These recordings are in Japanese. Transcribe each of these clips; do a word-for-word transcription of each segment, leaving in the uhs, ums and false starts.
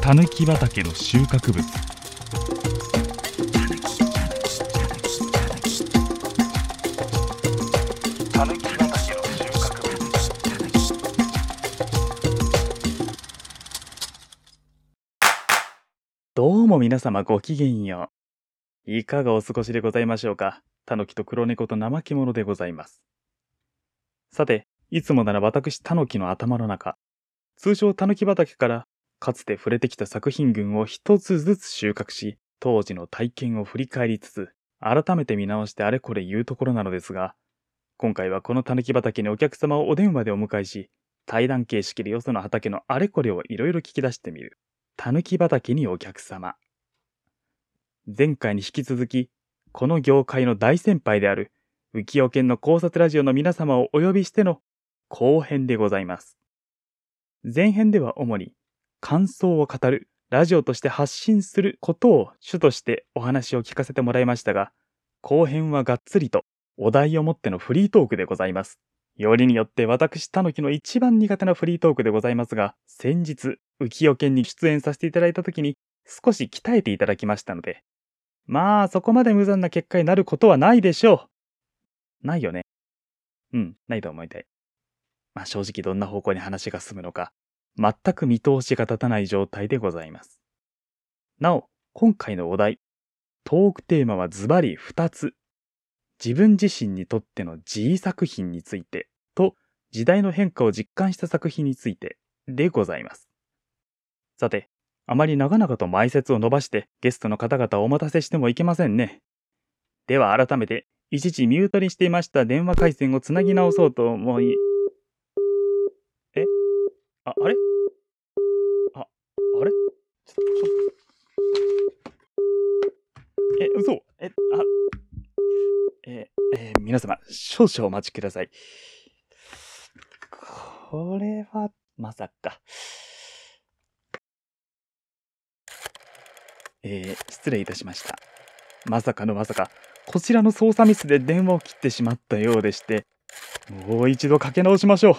たぬき畑の収穫物。たぬき畑の収穫物。どうも皆様ごきげんよう。いかがお過ごしでございましょうか。たぬきと黒猫と怠け者でございます。さて、いつもなら私たぬきの頭の中、通称たぬき畑から、かつて触れてきた作品群を一つずつ収穫し、当時の体験を振り返りつつ、改めて見直してあれこれ言うところなのですが、今回はこのたぬき畑にお客様をお電話でお迎えし、対談形式でよその畑のあれこれをいろいろ聞き出してみる、たぬき畑にお客様。前回に引き続き、この業界の大先輩である、浮世研の考察ラジオの皆様をお呼びしての後編でございます。前編では主に、感想を語る、ラジオとして発信することを主としてお話を聞かせてもらいましたが、後編はがっつりとお題を持ってのフリートークでございます。よりによって私たぬきの一番苦手なフリートークでございますが、先日浮世研に出演させていただいた時に少し鍛えていただきましたので、まあそこまで無残な結果になることはないでしょう。ないよね。うん、ないと思いたい。まあ正直どんな方向に話が進むのか、全く見通しが立たない状態でございます。なお、今回のお題、トークテーマはズバリふたつ。自分自身にとっての自慰作品についてと、時代の変化を実感した作品についてでございます。さて、あまり長々と前説を伸ばしてゲストの方々をお待たせしてもいけませんね。では改めて、一時ミュートにしていました電話回線をつなぎ直そうと思い、えあ、あれあれちょっとえ、嘘え、あ、え、えー、皆様、少々お待ちください。これは、まさか。えー、失礼いたしました。まさかのまさか、こちらの操作ミスで電話を切ってしまったようでして、もう一度かけ直しましょう。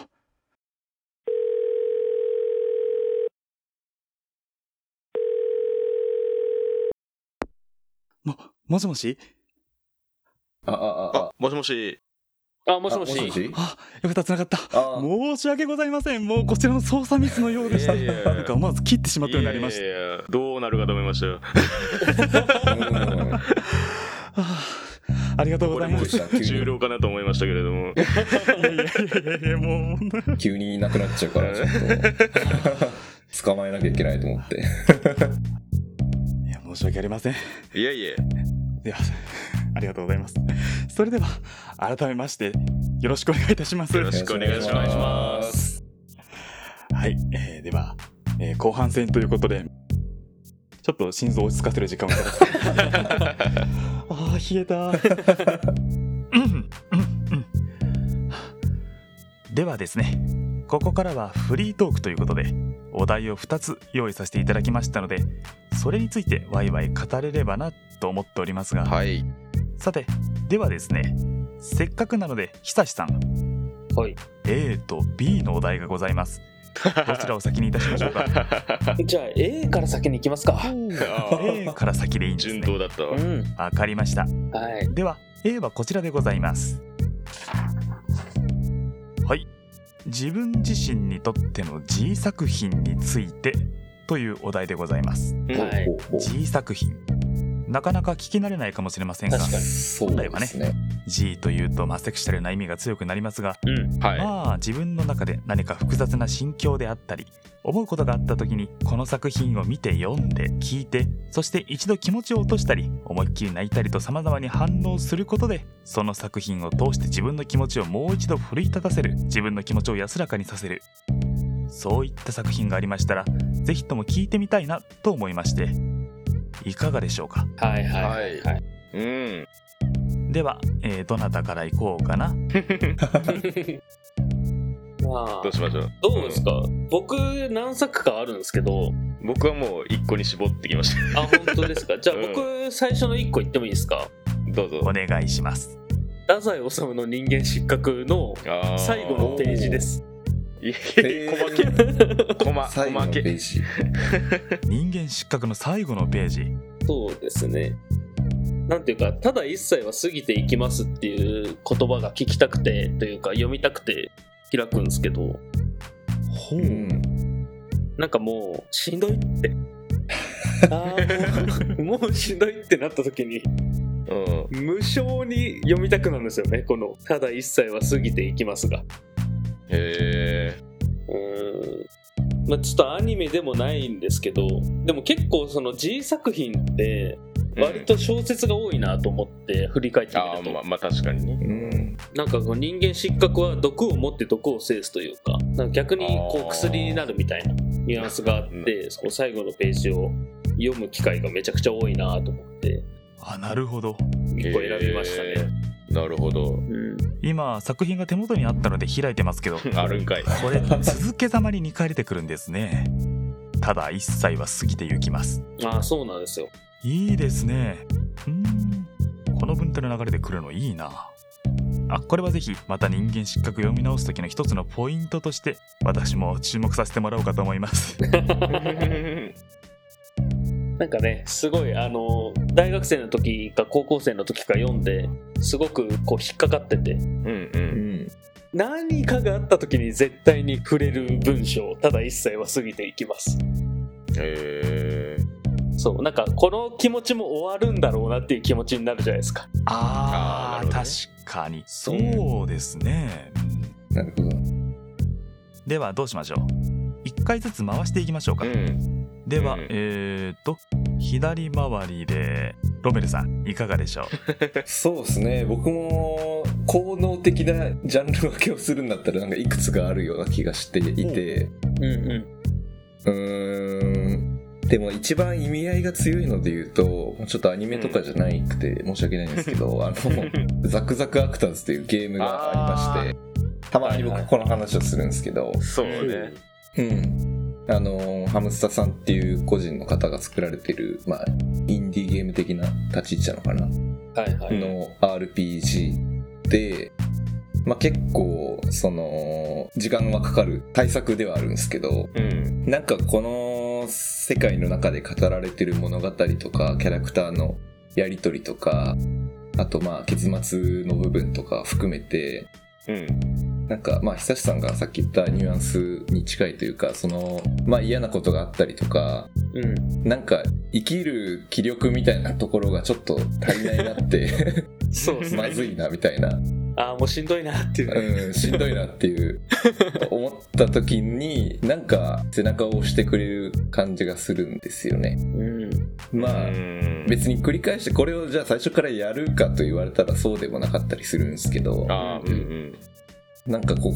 も、もしもしあ、あ、あ、もしもしあ、もしもしあ、もしもしあ、よかった、つながった申し訳ございません、もうこちらの操作ミスのようでしたいやいやなんか思わず切ってしまったようになりましたいやいやどうなるかと思いましたよあ、ありがとうございます終了かなと思いましたけれどもいやいやいやいや、もう急にいなくなっちゃうからちょっと捕まえなきゃいけないと思って申し訳ありません。いやいや。では、ありがとうございます。それでは、改めまして、よろしくお願いいたします。よろしくお願いします。はい、えー、では、えー、後半戦ということで、ちょっと心臓を落ち着かせる時間をいただきあー、冷えたー、うんうんうん。ではですね、ここからはフリートークということで、お題をふたつ用意させていただきましたので、それについてワイワイ語れればなと思っておりますが、はい、さてではですね、せっかくなので久志さん、はい、A と B のお題がございます。どちらを先にいたしましょうかじゃあ A から先に行きますかA から先でいいんですね。順当だったわ、うん、分かりました、はい、では A はこちらでございます。はい自分自身にとっての G 作品についてというお題でございます、はい、G 作品なかなか聞き慣れないかもしれませんが、確かにそうですね、本来はね G というと、まあ、セクシャルな意味が強くなりますが、うんはい、まあ自分の中で何か複雑な心境であったり思うことがあった時にこの作品を見て読んで聞いてそして一度気持ちを落としたり思いっきり泣いたりと様々に反応することでその作品を通して自分の気持ちをもう一度奮い立たせる自分の気持ちを安らかにさせるそういった作品がありましたらぜひとも聞いてみたいなと思いましていかがでしょうか。はいはいはい、はいうん、では、えー、どなたからいこうかなまあ、どうしましょう。どうですか、うん、僕何作かあるんですけど僕はもういっこに絞ってきましたあ、本当ですかじゃあ僕、うん、最初のいっこいってもいいですか。どうぞお願いします。太宰治の人間失格の最後のページです。いえ、細け細細け人間失格の最後のページ。そうですね。なんていうか、ただ一切は過ぎていきますっていう言葉が聞きたくてというか読みたくて開くんですけど、ほう、うん、なんかもうしんどいってあもう、 もうしんどいってなった時に、うん、無性に読みたくなるんですよね、このただ一切は過ぎていきますが。へー、うーん、まあ、ちょっとアニメでもないんですけど、でも結構その G 作品って割と小説が多いなと思って振り返ってみると、うん、あ、まあ、まあ確かにね、うん、なんかこう人間失格は毒を持って毒を制すというか、 なんか逆にこう薬になるみたいなニュアンスがあって、うん、最後のページを読む機会がめちゃくちゃ多いなと思って、あ、なるほど、結構選びましたね。なるほど、うん、今作品が手元にあったので開いてますけどあるんかいこれ続けざまににかい出てくるんですね。ただ一切は過ぎてゆきます。ああ、そうなんですよ。いいですね。うーん、この文体の流れで来るのいいなあ。これはぜひまた人間失格読み直す時の一つのポイントとして私も注目させてもらおうかと思いますなんかね、すごいあの大学生の時か高校生の時か読んで、すごくこう引っかかってて、うんうんうん、何かがあった時に絶対に触れる文章、ただ一切は過ぎていきます。へー、そう、なんかこの気持ちも終わるんだろうなっていう気持ちになるじゃないですか。ああ、ね、確かにそうですね。なるほど。ではどうしましょう。いっかいずつ回していきましょうか、うん。では、うん、えーと左回りでロメルさんいかがでしょうそうですね、僕も効能的なジャンル分けをするんだったらなんかいくつかあるような気がしていて、うんうん、うーん、でも一番意味合いが強いので言うと、ちょっとアニメとかじゃないくて申し訳ないんですけど、うん、あのザクザクアクターズというゲームがありまして、たまに僕この話をするんですけど、はいはい、そうね、うん、あのハムスタさんっていう個人の方が作られてる、まあ、インディーゲーム的な立ち位置なのかな、はいはい、の アールピージー で、まあ、結構その時間はかかる大作ではあるんですけど、うん、なんかこの世界の中で語られてる物語とかキャラクターのやり取りとか、あとまあ結末の部分とか含めて、うん、なんかまあ久志さんがさっき言ったニュアンスに近いというか、そのまあ嫌なことがあったりとか、うん、なんか生きる気力みたいなところがちょっと足りないなってそうですね、まずいなみたいな、あーもうしんどいなっていう、うん、しんどいなっていう思った時になんか背中を押してくれる感じがするんですよね、うん、まあ別に繰り返してこれをじゃあ最初からやるかと言われたらそうでもなかったりするんですけど、あー、うんうん、なんかこ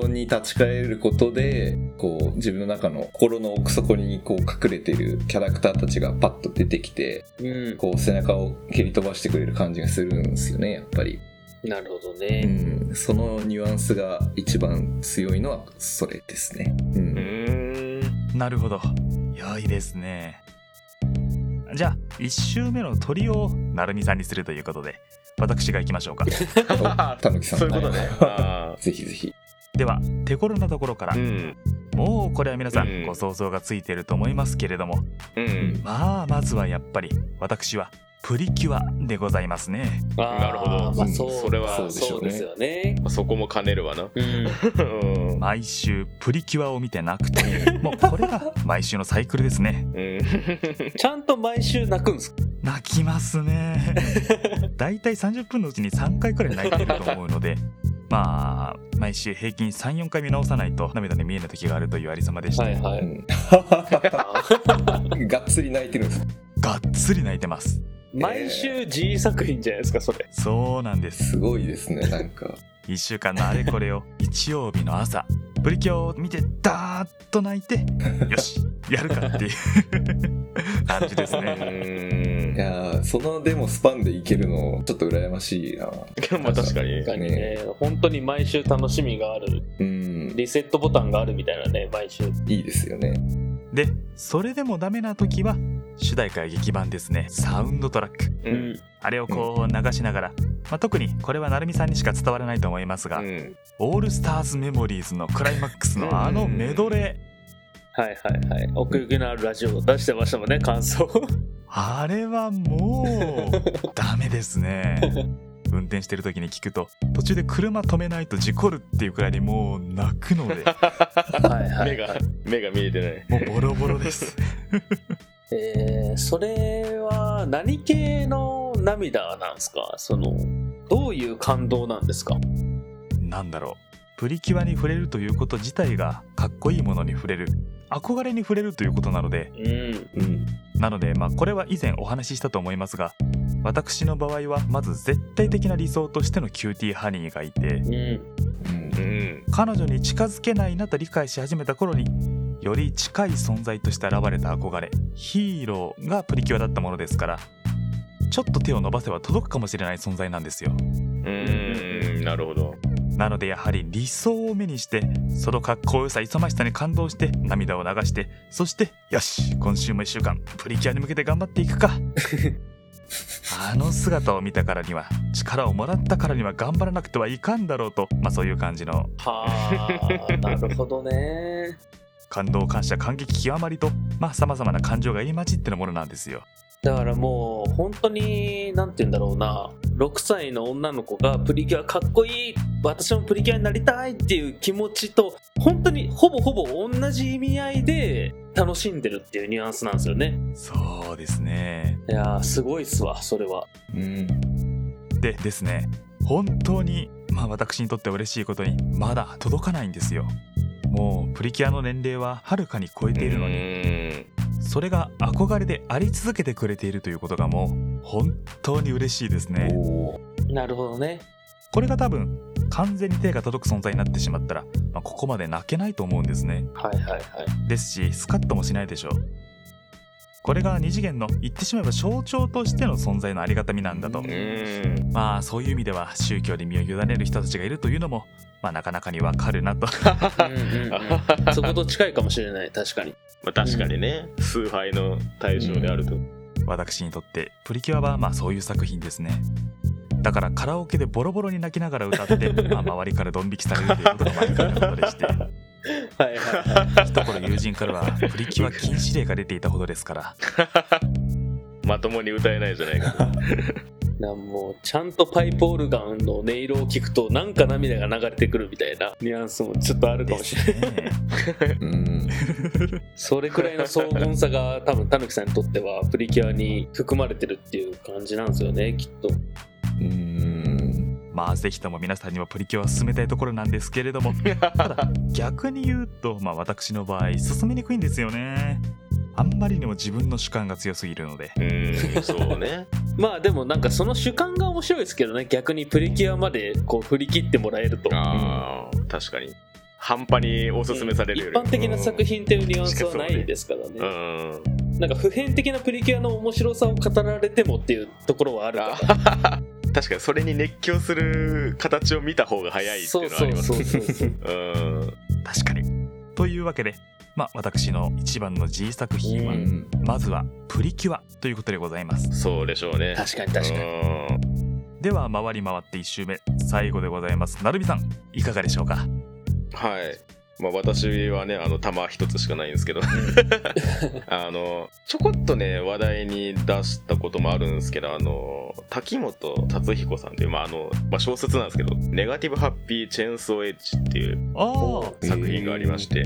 こに立ち返ることで、こう自分の中の心の奥底にこう隠れてるキャラクターたちがパッと出てきて、うん、こう背中を蹴り飛ばしてくれる感じがするんですよね、やっぱり。なるほどね、うん、そのニュアンスが一番強いのはそれですね、うん、うーん、なるほど、良いですね。じゃあいち周目の鳥をなるみさんにするということで、私が行きましょうかたぬきさん、そういうことねぜひぜひ。では手頃なところから、うん、もうこれは皆さんご想像がついていると思いますけれども、うん、まあまずはやっぱり私はプリキュアでございますね。あ、なるほど、まあ、そう、それはそうでしょうね。そうですよね、まあ、そこも兼ねるわな、うん、毎週プリキュアを見て泣くというもうこれが毎週のサイクルですね、うん、ちゃんと毎週泣くんですか。泣きますねだいたいさんじゅっぷんのうちにさんかいくらい泣いてると思うのでまあ毎週平均 さん,よん 回見直さないと涙に見えない時があるというありさまでした、はいはいうん、がっつり泣いてるんです。がっつり泣いてます。毎週 G 作品じゃないですか、それ。そうなんです、すごいですね。なんかいっしゅうかんのあれこれを日曜日の朝プリキュアを見てダーッと泣いてよしやるかっていう感じですね。いや、そのでもスパンでいけるのちょっと羨ましいなまあ確かに、確かにね、本当に毎週楽しみがある、うん、リセットボタンがあるみたいなね、毎週いいですよね。でそれでもダメな時は主題歌や劇版ですね、サウンドトラック、うん、あれをこう流しながら、まあ、特にこれは成美さんにしか伝わらないと思いますが、うん、オールスターズメモリーズのクライマックスのあのメドレー、うん、はいはいはい、奥行きのあるラジオを出してましたもんね、感想あれはもうダメですね運転してる時に聞くと途中で車止めないと事故るっていうくらいにもう泣くのではい、はい、目が目が見えてない、もうボロボロですえー、それは何系の涙なんですか？そのどういう感動なんですか？なんだろう、プリキュアに触れるということ自体がかっこいいものに触れる、憧れに触れるということなので、うんうん、なので、まあ、これは以前お話ししたと思いますが、私の場合はまず絶対的な理想としてのキューティーハニーがいて、うんうん、彼女に近づけないなと理解し始めた頃により近い存在として現れた憧れ、ヒーローがプリキュアだったものですから、ちょっと手を伸ばせば届くかもしれない存在なんですよ。うーん、なるほど。なのでやはり理想を目にして、そのかっこよさ、勇ましさに感動して涙を流して、そしてよし、今週もいっしゅうかんプリキュアに向けて頑張っていくか。あの姿を見たからには、力をもらったからには頑張らなくてはいかんだろうと、まあそういう感じの。はあ、なるほどね。感動、感謝、感激、極まりと、まあ、様々な感情が入り混じってのものなんですよ。だからもう本当になんて言うんだろうな、ろくさいの女の子がプリキュアかっこいい、私もプリキュアになりたいっていう気持ちと本当にほぼほぼ同じ意味合いで楽しんでるっていうニュアンスなんですよね。そうですね。いやー、すごいっすわ、それは。うん。でですね、本当に、まあ、私にとって嬉しいことにまだ届かないんですよ。もうプリキュアの年齢ははるかに超えているのに、それが憧れであり続けてくれているということがもう本当に嬉しいですね。おー、なるほどね。これが多分完全に手が届く存在になってしまったら、まあ、ここまで泣けないと思うんですね。はいはいはい。ですしスカッともしないでしょう。これが二次元の言ってしまえば象徴としての存在のありがたみなんだと。まあそういう意味では宗教に身を委ねる人たちがいるというのも、まあ、なかなかにわかるなとうんうん、うん、そこと近いかもしれない。確かに、まあ、確かにね、うん、崇拝の対象であると、うん、私にとってプリキュアはまあそういう作品ですね。だからカラオケでボロボロに泣きながら歌ってまあ周りからドン引きされるということが毎回のことでしてはいはいはい、一頃友人からはプリキュア禁止令が出ていたほどですからまともに歌えないじゃないかもうちゃんとパイプオルガンの音色を聞くとなんか涙が流れてくるみたいなニュアンスもちょっとあるかもしれない、ね、うんそれくらいの荘厳さが多分たぬきさんにとってはプリキュアに含まれてるっていう感じなんですよね、きっと。うーん、まあぜひとも皆さんにもプリキュアを勧めたいところなんですけれどもただ逆に言うと、まあ、私の場合勧めにくいんですよね。あんまりにも自分の主観が強すぎるので。うーん、そうねまあでもなんかその主観が面白いですけどね、逆にプリキュアまでこう振り切ってもらえると。あ、うん、確かに半端におすすめされるより、うん、一般的な作品っていうニュアンスはないですからね、うんうん、なんか普遍的なプリキュアの面白さを語られてもっていうところはあるから確かにそれに熱狂する形を見た方が早いっていうのはありますね。確かに。というわけで、まあ、私の一番の G 作品は、うん、まずはプリキュアということでございます。そうでしょうね。確かに確かに。では回り回っていち周目、最後でございます。なるみさん、いかがでしょうか？はい、まあ、私はね、あの玉一つしかないんですけどあのちょこっとね話題に出したこともあるんですけど、あの滝本達彦さんという、まああのまあ、小説なんですけど、ネガティブハッピーチェーンソーエッジっていう作品がありまして、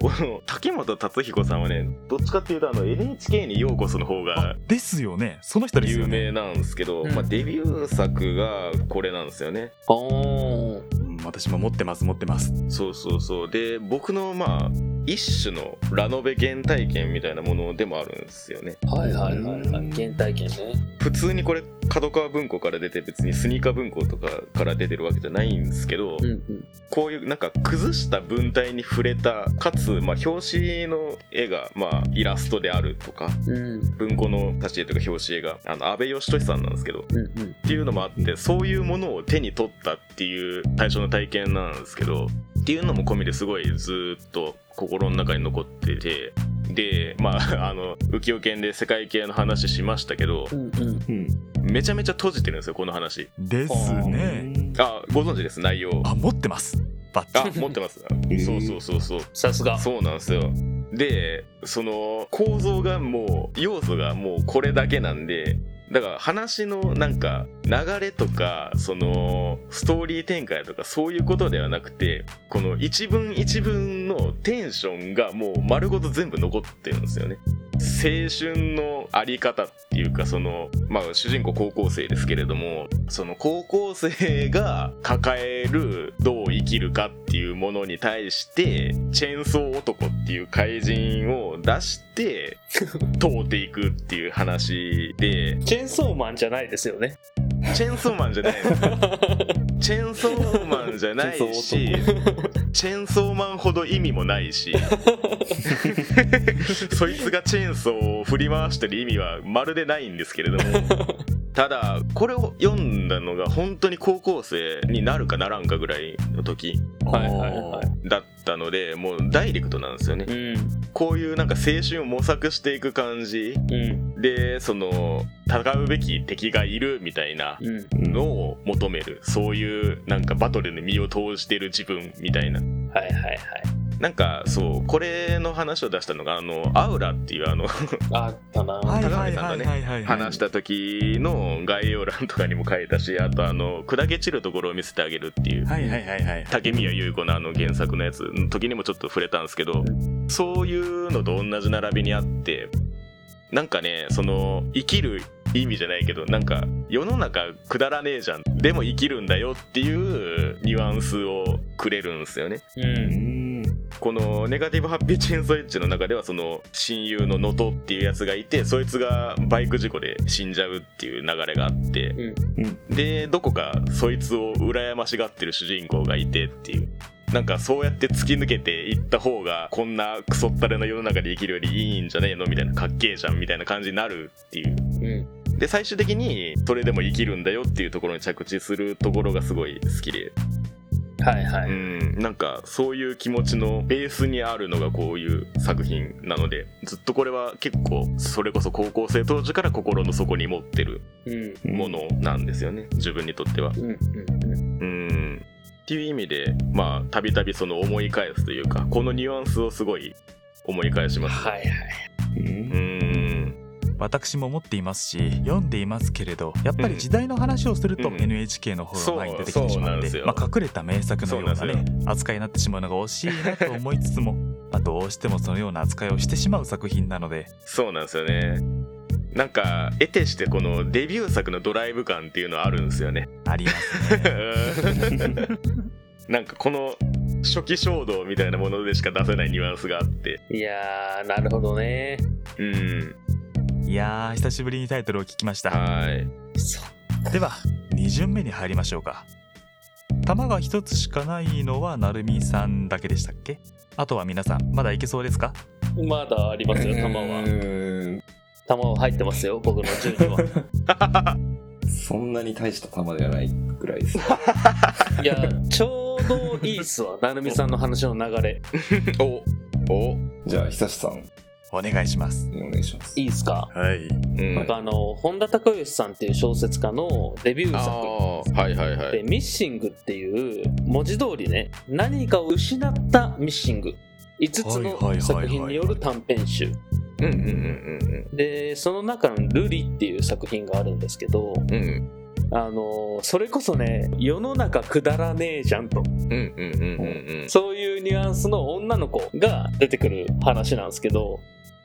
この滝本達彦さんはね、どっちかっていうとあの エヌエイチケー にようこその方がですよね。その人ですよね。有名なんですけど、まあ、デビュー作がこれなんですよね。あー、私も持ってます持ってます。そうそうそう。で、僕のまあ一種のラノベ原体験みたいなものでもあるんですよね。はいはいはいはい、原体験ね。普通にこれ角川文庫から出て、別にスニーカー文庫とかから出てるわけじゃないんですけど、うんうん、こういうなんか崩した文体に触れた、かつまあ表紙の絵がまあイラストであるとか、うん、文庫の立ち絵とか表紙絵があの安部義俊さんなんですけど、うんうん、っていうのもあって、そういうものを手に取ったっていう最初の体験なんですけど、っていうのも込みですごいずっと心の中に残ってて、で、まあ、あの浮世研で世界系の話しましたけど、うんうんうん、めちゃめちゃ閉じてるんですよこの話ですね。あ、ご存知です内容。あ、持ってます。バッチ。あ、持ってますそうそうそうそう、さすが。そうなんですよ。で、その構造がもう要素がもうこれだけなんで、だから話のなんか流れとかそのストーリー展開とかそういうことではなくて、この一文一文のテンションがもう丸ごと全部残ってるんですよね。青春のあり方っていうか、そのまあ主人公高校生ですけれども、その高校生が抱えるどう生きるかっていうものに対してチェーンソー男っていう怪人を出して通っていくっていう話でチェーンソーマンじゃないですよね。チェーンソーマンじゃないチェーンソーマンじゃないしチェーンソーマンほど意味もないしそいつがチェーンソーを振り回してる意味はまるでないんですけれどもただこれを読んだのが本当に高校生になるかならんかぐらいの時、はいはいはい、だったのでもうダイレクトなんですよね、うん、こういうなんか青春を模索していく感じ、うん、でその戦うべき敵がいるみたいなのを求める、そういうなんかバトルに身を投じてる自分みたいな、はいはいはい、なんかそうこれの話を出したのがあのアウラっていうあのあったな高森さんがね話した時の概要欄とかにも書いたし、あとあの砕け散るところを見せてあげるっていう竹宮優子のあの原作のやつの時にもちょっと触れたんですけど、そういうのと同じ並びにあって、なんかねその生きる意味じゃないけど、なんか世の中くだらねえじゃん、でも生きるんだよっていうニュアンスをくれるんですよね、うん、このネガティブハッピーチェーンソーエッジの中ではその親友の能登っていうやつがいて、そいつがバイク事故で死んじゃうっていう流れがあって、うんうん、でどこかそいつを羨ましがってる主人公がいてっていう、なんかそうやって突き抜けていった方がこんなクソったれの世の中で生きるよりいいんじゃねえのみたいな、かっけえじゃんみたいな感じになるっていう、うん、で最終的にそれでも生きるんだよっていうところに着地するところがすごい好きで、はいはい、うん、なんかそういう気持ちのベースにあるのがこういう作品なので、ずっとこれは結構それこそ高校生当時から心の底に持ってるものなんですよね、自分にとっては、うんうんうん、っていう意味でまあたびたびその思い返すというか、このニュアンスをすごい思い返します、はいはい、うん、私も持っていますし読んでいますけれど、やっぱり時代の話をすると エヌエイチケー の方が前に出てきてしまって、うん、まあ、隠れた名作のような、ね、扱いになってしまうのが惜しいなと思いつつもまあ、どうしてもそのような扱いをしてしまう作品なので。そうなんですよね。なんか得てしてこのデビュー作のドライブ感っていうのはあるんですよね。ありますねなんかこの初期衝動みたいなものでしか出せないニュアンスがあって、いやー、なるほどね。うん、いやー、久しぶりにタイトルを聞きました。はい、ではに巡目に入りましょうか。弾がひとつしかないのはなるみさんだけでしたっけ？あとは皆さんまだいけそうですか？まだありますよ、弾は。弾は入ってますよ、僕の銃にはそんなに大した弾ではないくらいですいや、ちょうどいいっすわ、なるみさんの話の流れおお、じゃあ久しさんお願いします。お願いします。いいですか？はい。うん、なんかあの本田孝義さんっていう小説家のデビュー作、あ、はいはいはい、でミッシングっていう文字通りね、何かを失ったミッシング、いつつの作品による短編集。でその中のルリっていう作品があるんですけど、うん、あのそれこそね、世の中くだらねえじゃんと。そういうニュアンスの女の子が出てくる話なんですけど。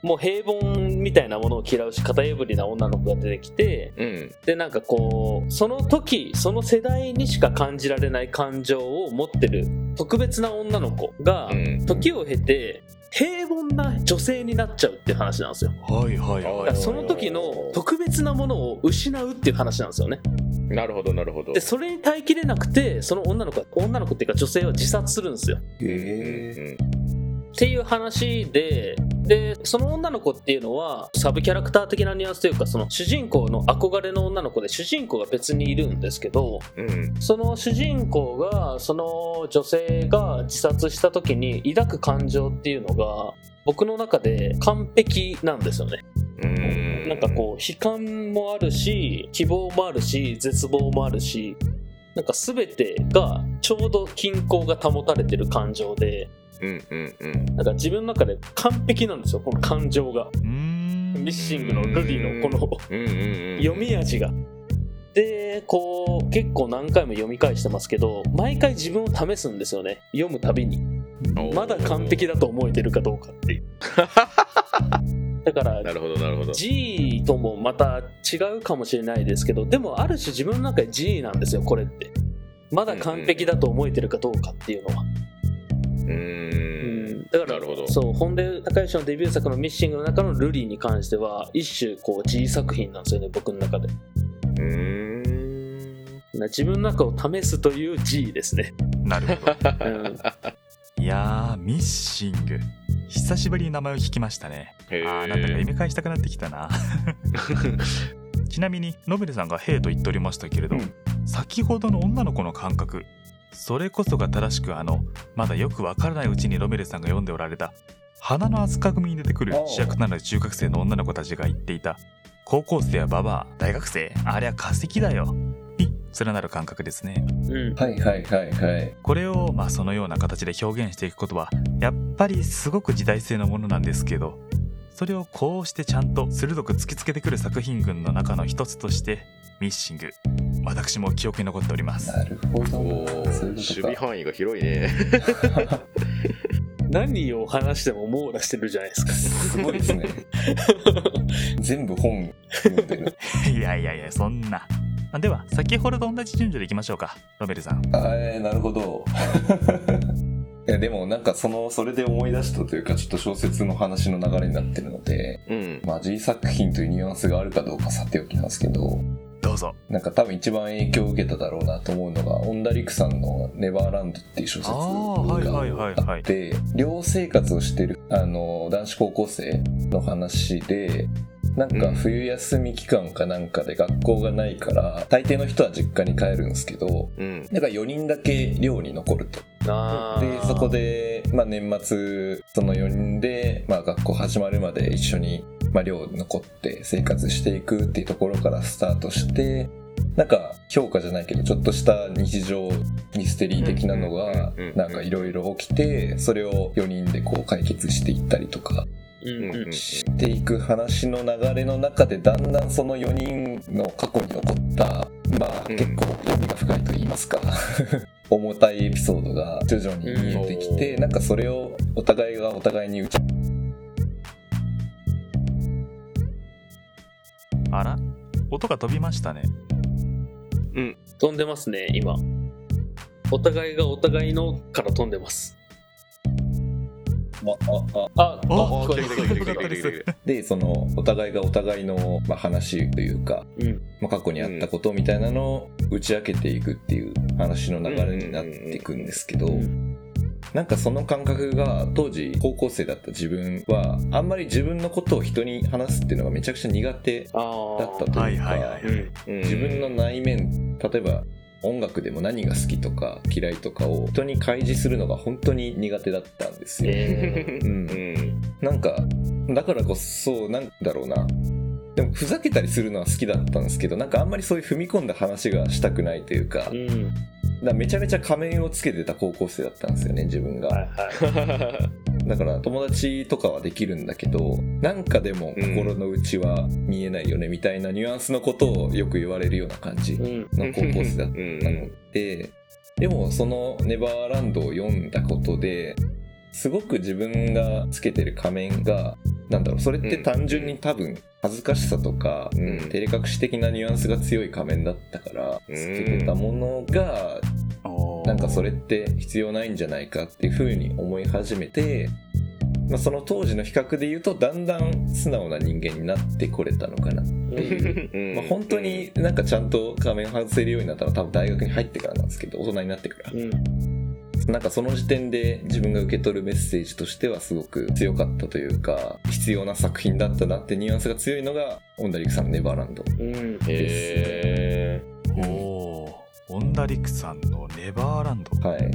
もう平凡みたいなものを嫌うし型破りな女の子が出てきて、うん、でなんかこうその時その世代にしか感じられない感情を持ってる特別な女の子が、うん、時を経て平凡な女性になっちゃうっていう話なんですよ。はいはいはい、だからその時の特別なものを失うっていう話なんですよね。なるほどなるほど。でそれに耐えきれなくてその女の子女の子っていうか女性は自殺するんですよ。へーっていう話で、でその女の子っていうのはサブキャラクター的なニュアンスというか、その主人公の憧れの女の子で、主人公が別にいるんですけど、うん、その主人公がその女性が自殺した時に抱く感情っていうのが僕の中で完璧なんですよね。うん、なんかこう悲観もあるし希望もあるし絶望もあるし、なんか全てがちょうど均衡が保たれてる感情で、うんうんうん、なんか自分の中で完璧なんですよ、この感情が。うーん、ミッシングのルリのこの読み味が。でこう結構何回も読み返してますけど、毎回自分を試すんですよね、読むたびに。まだ完璧だと思えてるかどうかっていうだからなるほどなるほど G ともまた違うかもしれないですけど、でもある種自分の中で G なんですよ、これって。まだ完璧だと思えてるかどうかっていうのは、うーん、だからそう、本田孝之のデビュー作のミッシングの中のルリに関しては一種こう G 作品なんですよね、僕の中で。うーん、自分の中を試すという G ですね。なるほど、うん、いやー、ミッシング久しぶりに名前を聞きましたね。あー、なんだか読み返したくなってきたなちなみにノブレさんがへーと言っておりましたけれど、うん、先ほどの女の子の感覚、それこそが正しく、あのまだよくわからないうちにロメルさんが読んでおられた、花の飛鳥組に出てくる主役となる中学生の女の子たちが言っていた、高校生やババア、大学生、あれは化石だよに連なる感覚ですね。うん、はいはいはいはい。これをまあそのような形で表現していくことはやっぱりすごく時代性のものなんですけど、それをこうしてちゃんと鋭く突きつけてくる作品群の中の一つとしてミッシング、私も記憶に残っております。なるほど、守備範囲が広いね何を話しても網羅してるじゃないですかすごいですね全部本読んでるいやいやいや、そんな。では先ほどと同じ順序でいきましょうか、ロベルさん。あ、えー、なるほどいやでもなんかそのそれで思い出したというか、ちょっと小説の話の流れになってるので、うん、まあ G 作品というニュアンスがあるかどうかさておきなんですけど、どうぞ。なんか多分一番影響を受けただろうなと思うのが、オンダリクさんのネバーランドっていう小説があって、寮生活をしてるあの男子高校生の話で、なんか冬休み期間かなんかで学校がないから大抵の人は実家に帰るんですけど、うん、なんかよにんだけ寮に残ると。あ、でそこで、まあ、年末そのよにんで、まあ、学校始まるまで一緒に、まあ、寮に残って生活していくっていうところからスタートして、なんか評価じゃないけどちょっとした日常ミステリー的なのがなんかいろいろ起きて、それをよにんでこう解決していったりとかしていく話の流れの中で、だんだんそのよにんの過去に起こった、まあ結構闇が深いと言いますか重たいエピソードが徐々に見えてきて、なんかそれをお互いがお互いに打ち、あら、音が飛びましたね。うん、飛んでますね、今。お互いがお互いのから飛んでます。でそのお互いがお互いの、まあ、話というか、うん、まあ、過去にあったことみたいなのを打ち明けていくっていう話の流れになっていくんですけど、うんうん、なんかその感覚が当時高校生だった自分は、あんまり自分のことを人に話すっていうのがめちゃくちゃ苦手だったというか、はいはいはい、うん、自分の内面、例えば音楽でも何が好きとか嫌いとかを人に開示するのが本当に苦手だったんですよ、えーうん、なんかだからこそなんだろうな、でもふざけたりするのは好きだったんですけど、なんかあんまりそういう踏み込んだ話がしたくないというか、うん、だめちゃめちゃ仮面をつけてた高校生だったんですよね、自分が、はいはい、だから友達とかはできるんだけど、なんかでも心の内は見えないよねみたいなニュアンスのことをよく言われるような感じの高校生だったのででもそのネバーランドを読んだことで、すごく自分がつけてる仮面が、なんだろう、それって単純に多分恥ずかしさとか、うん、照れ隠し的なニュアンスが強い仮面だったからつけてたものが、うん、なんかそれって必要ないんじゃないかっていう風に思い始めて、まあ、その当時の比較で言うとだんだん素直な人間になってこれたのかなっていうまあ本当になんかちゃんと仮面外せるようになったのは多分大学に入ってからなんですけど、大人になってから、うん、なんかその時点で自分が受け取るメッセージとしてはすごく強かったというか、必要な作品だったなってニュアンスが強いのがオンダリクさんのネバーランドです、うんえー、おオンダリクさんのネバーランド、はい、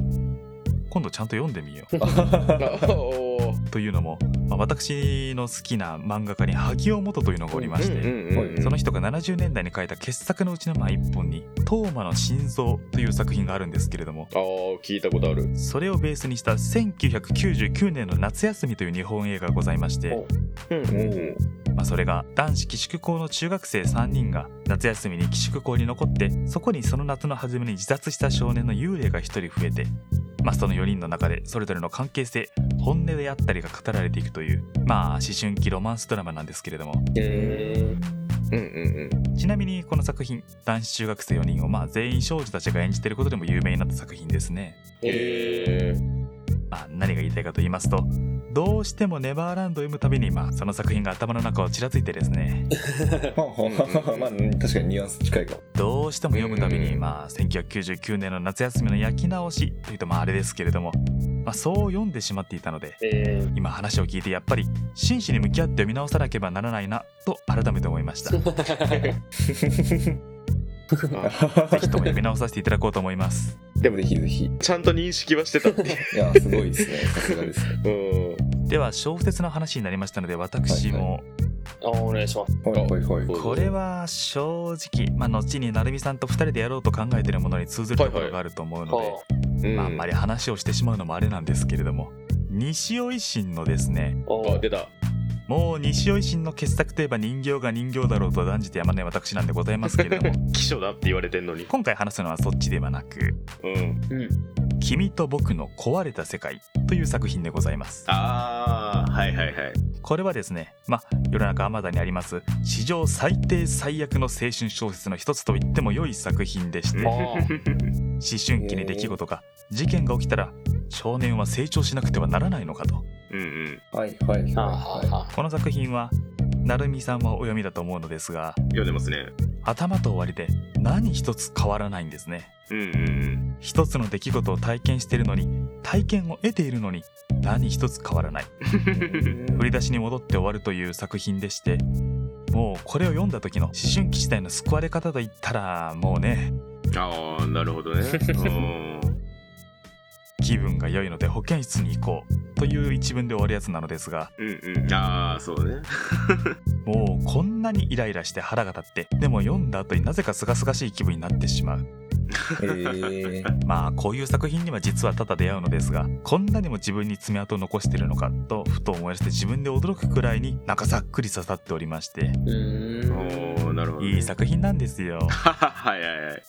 今度ちゃんと読んでみようというのも、まあ、私の好きな漫画家に萩尾元というのがおりまして、うんうんうんうん、その人がななじゅうねんだいに書いた傑作のうちのまあいっぽんにトーマの心臓という作品があるんですけれども、あ聞いたことある。それをベースにしたせんきゅうひゃくきゅうじゅうきゅうねんの夏休みという日本映画がございまして、うんうんまあ、それが男子寄宿校の中学生さんにんが夏休みに寄宿校に残って、そこにその夏の初めに自殺した少年の幽霊がひとり増えて、まあ、そのよにんの中でそれぞれの関係性、本音であったりが語られていくという、まあ、思春期ロマンスドラマなんですけれども、えーうんうんうん、ちなみにこの作品、男子中学生よにんをまあ全員少女たちが演じていることでも有名になった作品ですね、えーまあ、何が言いたいかと言いますと、どうしてもネバーランドを読むたびに、まあ、その作品が頭の中をちらついてですねまあ確かにニュアンス近いかも。どうしても読むたびに、まあ、せんきゅうひゃくきゅうじゅうきゅうねんの夏休みの焼き直しというとまああれですけれども、まあ、そう読んでしまっていたので、えー、今話を聞いてやっぱり真摯に向き合って読み直さなければならないなと改めて思いましたぜひとも読み直させていただこうと思います。でもぜひぜひちゃんと認識はしてたっていやすごいですね、さすがですうん。では小説の話になりましたので、私も、はいはい、お願いします。これは正直、まあ、後に成美さんとふたりでやろうと考えているものに通ずるところがあると思うので、はいはいはあ、まあ、あんまり話をしてしまうのもあれなんですけれども、西尾維新のですね、あ出た、もう西尾維新の傑作といえば人形が人形だろうと断じてやまない私なんでございますけれども起書だって言われてんのに今回話すのはそっちではなく、うん、君と僕の壊れた世界という作品でございます。あーはいはいはい。これはですね、まあ世の中あまたにあります史上最低最悪の青春小説の一つと言っても良い作品でして、思春期に出来事が事件が起きたら少年は成長しなくてはならないのかと、うんうん、はいはいはい、はい、この作品は成美さんはお読みだと思うのですが、読んでますね。頭と終わりで何一つ変わらないんですね、うんうんうん、一つの出来事を体験しているのに、体験を得ているのに何一つ変わらない振り出しに戻って終わるという作品でして、もうこれを読んだ時の思春期時代の救われ方といったらもうね、ああなるほどね気分が良いので保健室に行こうという一文で終わるやつなのですが、うんうん、ああそうねもうこんなにイライラして腹が立って、でも読んだ後になぜか清々しい気分になってしまう、えー、まあこういう作品には実はただ出会うのですが、こんなにも自分に爪痕を残しているのかとふと思い出して自分で驚くくらいになんかざっくり刺さっておりまして、おなるほど、ね、いい作品なんですよはいはいはい。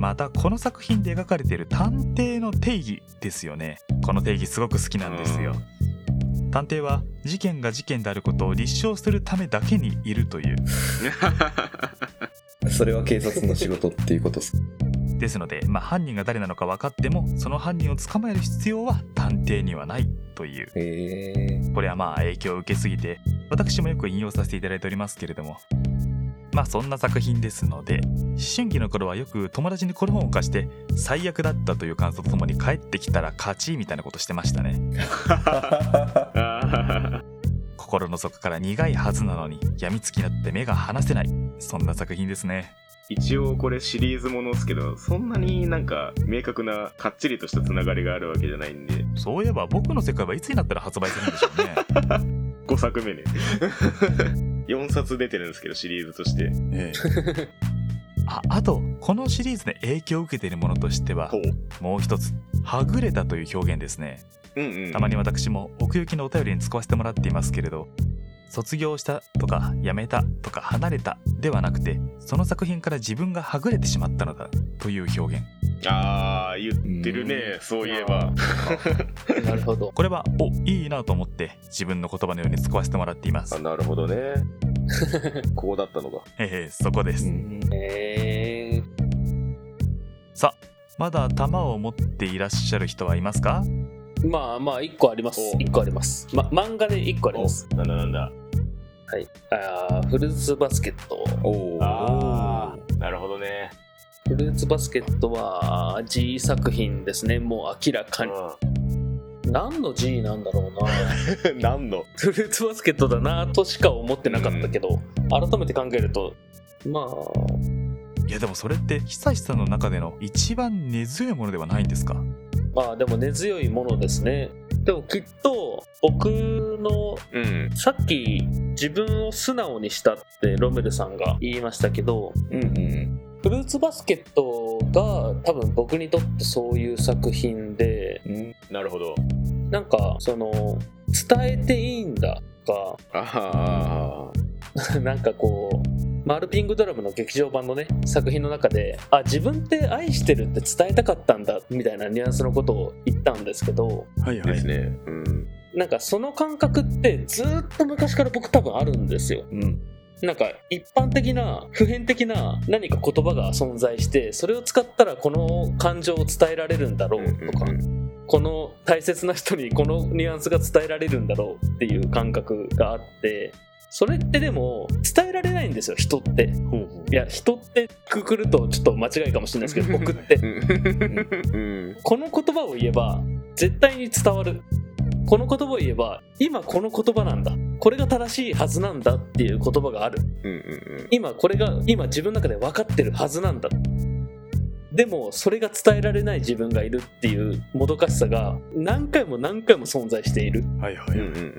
またこの作品で描かれている探偵の定義ですよね。この定義すごく好きなんですよ。探偵は事件が事件であることを立証するためだけにいるというそれは警察の仕事っていうことですですので、まあ、犯人が誰なのか分かってもその犯人を捕まえる必要は探偵にはないという、えー、これはまあ影響を受けすぎて私もよく引用させていただいておりますけれども、まあそんな作品ですので、思春期の頃はよく友達にこの本を貸して最悪だったという感想とともに帰ってきたら勝ちみたいなことしてましたね心の底から苦いはずなのに病みつきになって目が離せない、そんな作品ですね。一応これシリーズものですけど、そんなになんか明確なかっちりとしたつながりがあるわけじゃないんで、そういえば僕の世界はいつになったら発売するんでしょうねごさくめねよんさつ出てるんですけどシリーズとして、ええ、あ, あとこのシリーズで影響を受けているものとしてはもう一つ、はぐれたという表現ですね、うんうん、たまに私も奥行きのお便りに使わせてもらっていますけれど、卒業したとか辞めたとか離れたではなくて、その作品から自分がはぐれてしまったのだという表現。あー言ってるね、そういえばなるほど。これはおいいなと思って自分の言葉のように使わせてもらっています。あなるほどねこうだったのか、ええー、そこです。へえー、さあまだ玉を持っていらっしゃる人はいますか？まあまあいっこあります、いっこあります、ま、漫画でいっこあります。なんだなんだ、はい、あフルーツバスケット。おあなるほどね。フルーツバスケットは G 作品ですね、もう明らかに、うん、何の G なんだろうな何のフルーツバスケットだなとしか思ってなかったけど、うん、改めて考えるとまあいやでもそれって久志さんの中での一番根強いものではないんですか？まあでも根強いものですね。でもきっと僕の、うん、さっき自分を素直にしたってロメルさんが言いましたけど、うんうん、フルーツバスケットが多分僕にとってそういう作品で、うん、なるほど。なんかその伝えていいんだとか、あーなんかこうマルピングドラムの劇場版のね作品の中で、あ自分って愛してるって伝えたかったんだみたいなニュアンスのことを言ったんですけど、はいはいですね、うん、なんかその感覚ってずっと昔から僕多分あるんですよ、うん、なんか一般的な普遍的な何か言葉が存在して、それを使ったらこの感情を伝えられるんだろうとか、うんうんうん、この大切な人にこのニュアンスが伝えられるんだろうっていう感覚があって、それってでも伝えられないんですよ人って、ほうほう、いや人ってくくるとちょっと間違いかもしれないですけど僕って、うん、この言葉を言えば絶対に伝わる、この言葉を言えば今この言葉なんだ、これが正しいはずなんだっていう言葉がある、うんうんうん、今これが今自分の中で分かってるはずなんだ、でもそれが伝えられない自分がいるっていうもどかしさが何回も何回も存在している、はいはいはい、うんうん、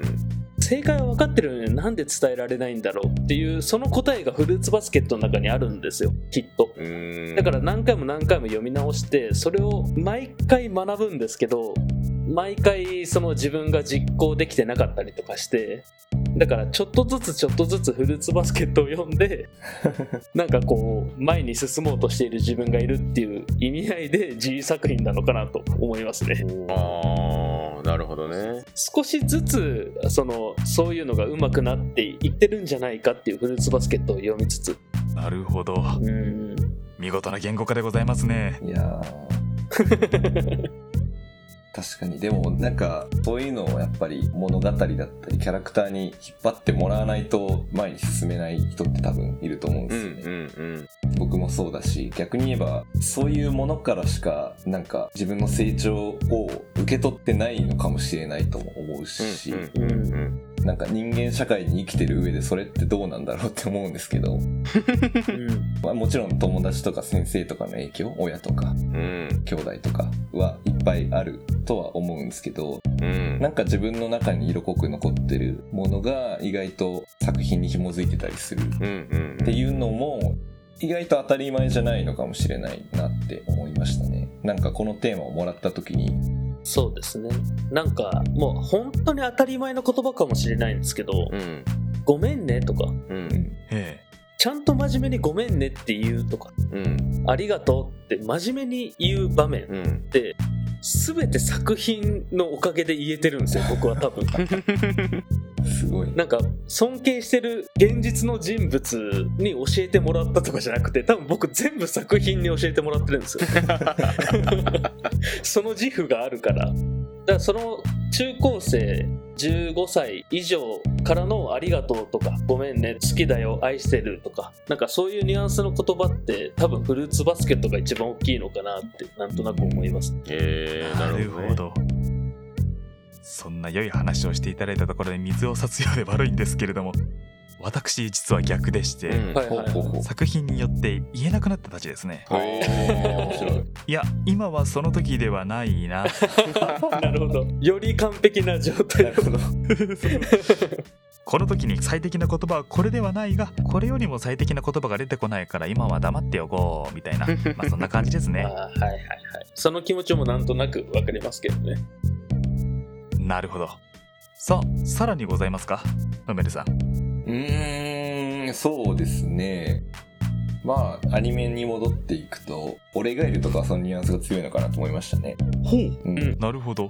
正解は分かってるのになんで伝えられないんだろうっていう、その答えがフルーツバスケットの中にあるんですよきっと。うーん、だから何回も何回も読み直してそれを毎回学ぶんですけど、毎回その自分が実行できてなかったりとかして、だからちょっとずつちょっとずつフルーツバスケットを読んでなんかこう前に進もうとしている自分がいるっていう意味合いで G 作品なのかなと思いますね。ああ、なるほどね。少しずつそのそういうのが上手くなっていってるんじゃないかっていうフルーツバスケットを読みつつ。なるほど、うん、見事な言語化でございますね。いや確かに。でもなんかそういうのをやっぱり物語だったりキャラクターに引っ張ってもらわないと前に進めない人って多分いると思うんですよね、うんうんうん、僕もそうだし、逆に言えばそういうものからしかなんか自分の成長を受け取ってないのかもしれないとも思うし、うんうんうんうん、なんか人間社会に生きてる上でそれってどうなんだろうって思うんですけど、うんまあ、もちろん友達とか先生とかの影響、親とか、うん、兄弟とかはいっぱいあるとは思うんですけど、うん、なんか自分の中に色濃く残ってるものが意外と作品に紐づいてたりするっていうのも意外と当たり前じゃないのかもしれないなって思いましたね。なんかこのテーマをもらった時に、そうですね、なんかもう本当に当たり前の言葉かもしれないんですけど、うん、ごめんねとか、うん、へえ、ちゃんと真面目にごめんねって言うとか、うん、ありがとうって真面目に言う場面って、うん、全て作品のおかげで言えてるんですよ僕は多分すごい、なんか尊敬してる現実の人物に教えてもらったとかじゃなくて、多分僕全部作品に教えてもらってるんですよその自負があるから。だからその中高生じゅうごさい以上からのありがとうとかごめんね、好きだよ、愛してるとか、なんかそういうニュアンスの言葉って多分フルーツバスケットが一番大きいのかなってなんとなく思います。えー、なるほど、ね、そんな良い話をしていただいたところで水を差すようで悪いんですけれども、私実は逆でして、うんはいはいはい、作品によって言えなくなったたちですね。面白い。いや今はその時ではないななるほど、より完璧な状態だこの時に最適な言葉はこれではないが、これよりも最適な言葉が出てこないから今は黙っておこうみたいな、まあ、そんな感じですねあ、はいはいはい、その気持ちもなんとなく分かりますけどね。なるほど。さあさらにございますかのめるさん。うーん、そうですね、まあアニメに戻っていくと俺がいるとかはそのニュアンスが強いのかなと思いましたね。ほう、うん、なるほど。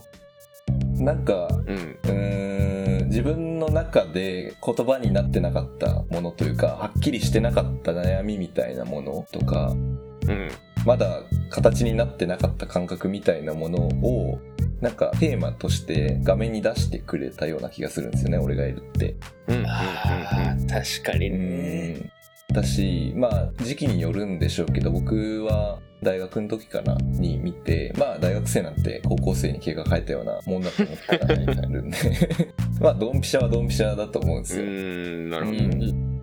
なんか、うん、うーん、自分の中で言葉になってなかったものというか、はっきりしてなかった悩みみたいなものとか、うん、まだ形になってなかった感覚みたいなものをなんかテーマとして画面に出してくれたような気がするんですよね、俺がいるって。うん、あ、確かにね。たし、まあ時期によるんでしょうけど、僕は大学の時かなに見て、まあ大学生なんて高校生に毛が生えたようなもんだと思ってたらなるんでまあドンピシャはドンピシャだと思うんですよ。うーん、なるほど、うん、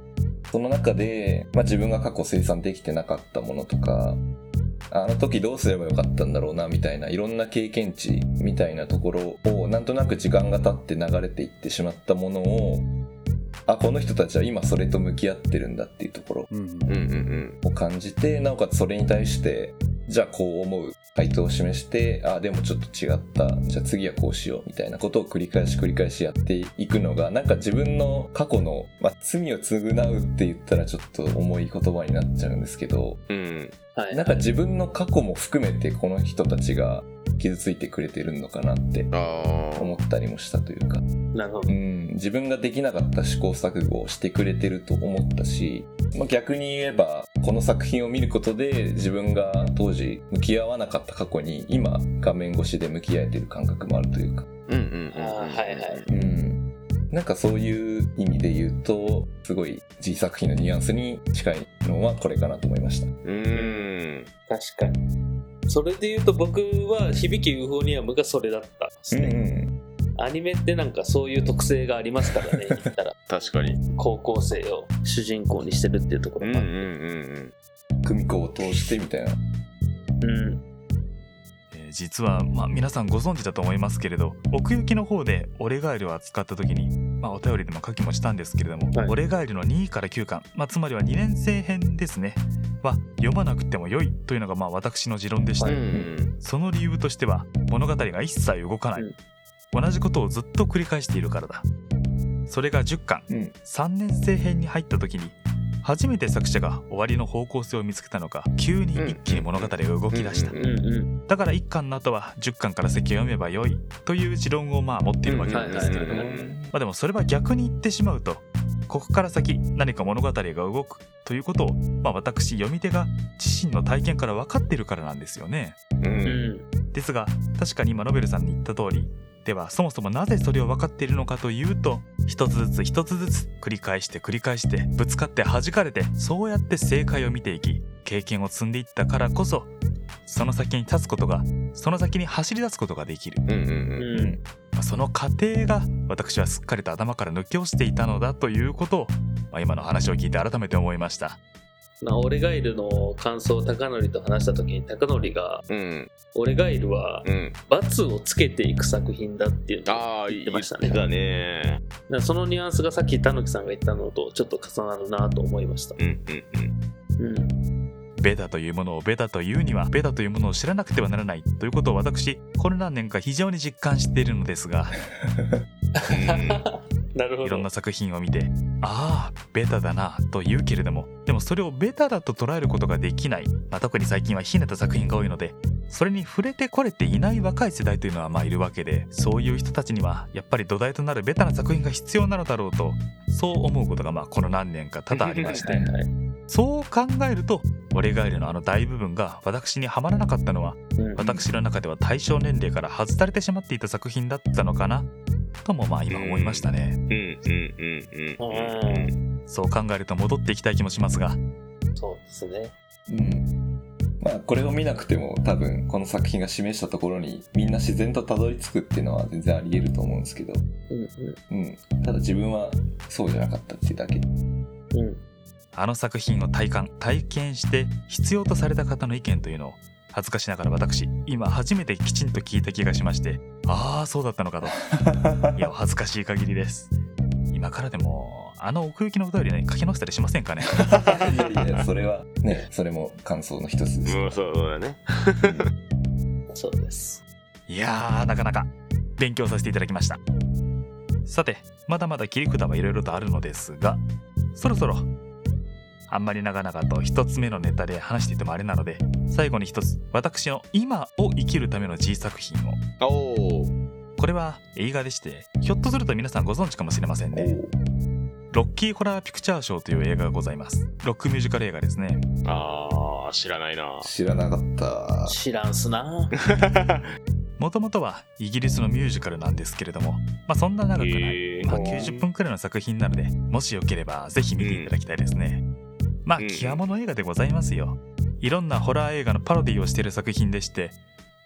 その中で、まあ、自分が過去生産できてなかったものとか、あの時どうすればよかったんだろうなみたいな、いろんな経験値みたいなところを、なんとなく時間が経って流れていってしまったものを、あ、この人たちは今それと向き合ってるんだっていうところを感じて、なおかつそれに対してじゃあこう思う回答を示して、あ、でもちょっと違った、じゃあ次はこうしようみたいなことを繰り返し繰り返しやっていくのが、なんか自分の過去の、まあ、罪を償うって言ったらちょっと重い言葉になっちゃうんですけど、うん、はいはい、なんか自分の過去も含めてこの人たちが傷ついてくれてるのかなって思ったりもしたというか、なるほど、うん、自分ができなかった試行錯誤をしてくれてると思ったし、まあ、逆に言えばこの作品を見ることで自分が当時向き合わなかった過去に今画面越しで向き合えてる感覚もあるというか、うんうんうん、あ、はいはい、うん、なんかそういう意味で言うとすごい G 作品のニュアンスに近いのはこれかなと思いました。うーん、確かにそれで言うと僕は響きユーフォニアムがそれだったですね、うんうん、アニメってなんかそういう特性がありますからね言ったら確かに高校生を主人公にしてるっていうところもあって、うんうんうん、久美子を通してみたいな、うん、えー、実は、まあ、皆さんご存知だと思いますけれど、奥行きの方でオレガエルを扱った時に、まあ、お便りでも書きもしたんですけれども、はい、オレガエルのにからきゅうかん、まあ、つまりはにねんせい編ですね、は読まなくても良いというのが、まあ私の持論でした、うん、その理由としては物語が一切動かない、うん、同じことをずっと繰り返しているからだ。それがじゅっかん、うん、さんねんせい編に入った時に初めて作者が終わりの方向性を見つけたのか、急に一気に物語が動き出した、うんうんうん、だからいっかんの後はじゅっかんから先を読めば良いという持論をまあ持っているわけなんですけれども、まあでもそれは逆に言ってしまうと、ここから先何か物語が動くということを、まあ、私読み手が自身の体験から分かってるからなんですよね、うん、ですが確かに今ノベルさんに言った通りでは、そもそもなぜそれを分かっているのかというと、一つずつ一つずつ繰り返して繰り返してぶつかって弾かれて、そうやって正解を見ていき経験を積んでいったからこそ、その先に立つことが、その先に走り出すことができる、うんうんうん、まあ、その過程が私はすっかりと頭から抜け落ちていたのだということを、まあ、今の話を聞いて改めて思いました。まあ、オレガイルの感想を高典と話した時に、高典が、うん、オレガイルは、うん、罰をつけていく作品だっていうのを言ってましたね。あ、言ってたね。だからそのニュアンスがさっきたぬきさんが言ったのとちょっと重なるなと思いました、うんうんうんうん、ベタというものをベタというにはベタというものを知らなくてはならないということを、私この何年か非常に実感しているのですがなるほど、いろんな作品を見て、ああベタだなと言うけれども、でもそれをベタだと捉えることができない、まあ、特に最近はひねた作品が多いので、それに触れてこれていない若い世代というのはまあいるわけで、そういう人たちにはやっぱり土台となるベタな作品が必要なのだろうと、そう思うことがまあこの何年か多々ありましてはい、はい、そう考えるとオレガエルのあの大部分が私にはまらなかったのは、私の中では対象年齢から外されてしまっていた作品だったのかなともまあ今思いましたね。そう考えると戻っていきたい気もしますが、そうですね、うん、まあこれを見なくても多分この作品が示したところにみんな自然とたどり着くっていうのは全然あり得ると思うんですけど、うんうんうん、ただ自分はそうじゃなかったってだけ、うん、あの作品を体感体験して必要とされた方の意見というのを、恥ずかしながら私今初めてきちんと聞いた気がしまして、ああそうだったのかといや恥ずかしい限りです。今からでもあの奥行きの歌よりね、書き直したりしませんかねいやいやそれはね、それも感想の一つです、うん、そうだねそうです。いやなかなか勉強させていただきました。さてまだまだ切り札はいろいろとあるのですが、そろそろあんまり長々と一つ目のネタで話していてもあれなので、最後に一つ私の今を生きるための G 作品を。おー、これは映画でして、ひょっとすると皆さんご存知かもしれませんね。ロッキーホラーピクチャーショーという映画がございます。ロックミュージカル映画ですね。あー、知らないな。知らなかった。知らんすなもともとはイギリスのミュージカルなんですけれども、まあ、そんな長くない、えーまあ、きゅうじゅっぷんくらいの作品なので、もしよければぜひ見ていただきたいですね、うんまあ極物映画でございますよ。いろんなホラー映画のパロディをしている作品でして、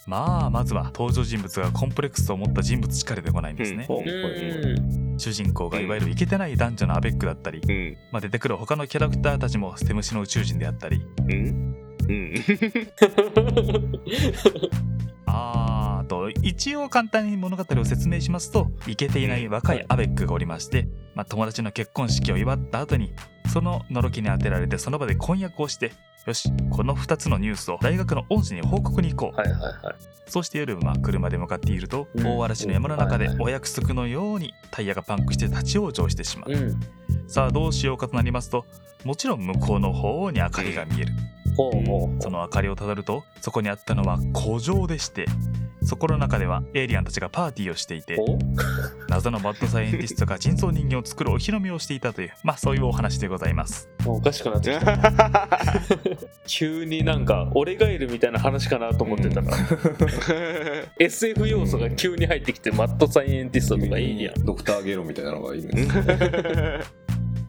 まあまずは登場人物がコンプレックスを持った人物しか出てこないんですね、うん、主人公がいわゆるイケてない男女のアベックだったり、うん、まあ、出てくる他のキャラクターたちも捨て虫の宇宙人であったり、うんうん、あーと一応簡単に物語を説明しますと、イケていない若いアベックがおりまして、まあ、友達の結婚式を祝った後にそののろきに当てられて、その場で婚約をして、よしこのふたつのニュースを大学の恩師に報告に行こう、はいはいはい、そうして夜、まあ、車で向かっていると、うん、大嵐の山の中でお約束のようにタイヤがパンクして立ち往生してしまう、うん、さあどうしようかとなりますと、もちろん向こうの方に明かりが見える、うん、その明かりをたどるとそこにあったのは古城でして、そこの中ではエイリアンたちがパーティーをしていて、謎のバッドサイエンティストが人造人間を作るお披露目をしていたという、まあそういうお話でございます。もうおかしくなってきた急になんか俺がいるみたいな話かなと思ってたら、うん、エスエフ 要素が急に入ってきて、うん、マッドサイエンティストとかエイリアン、ドクターゲロみたいなのがいいね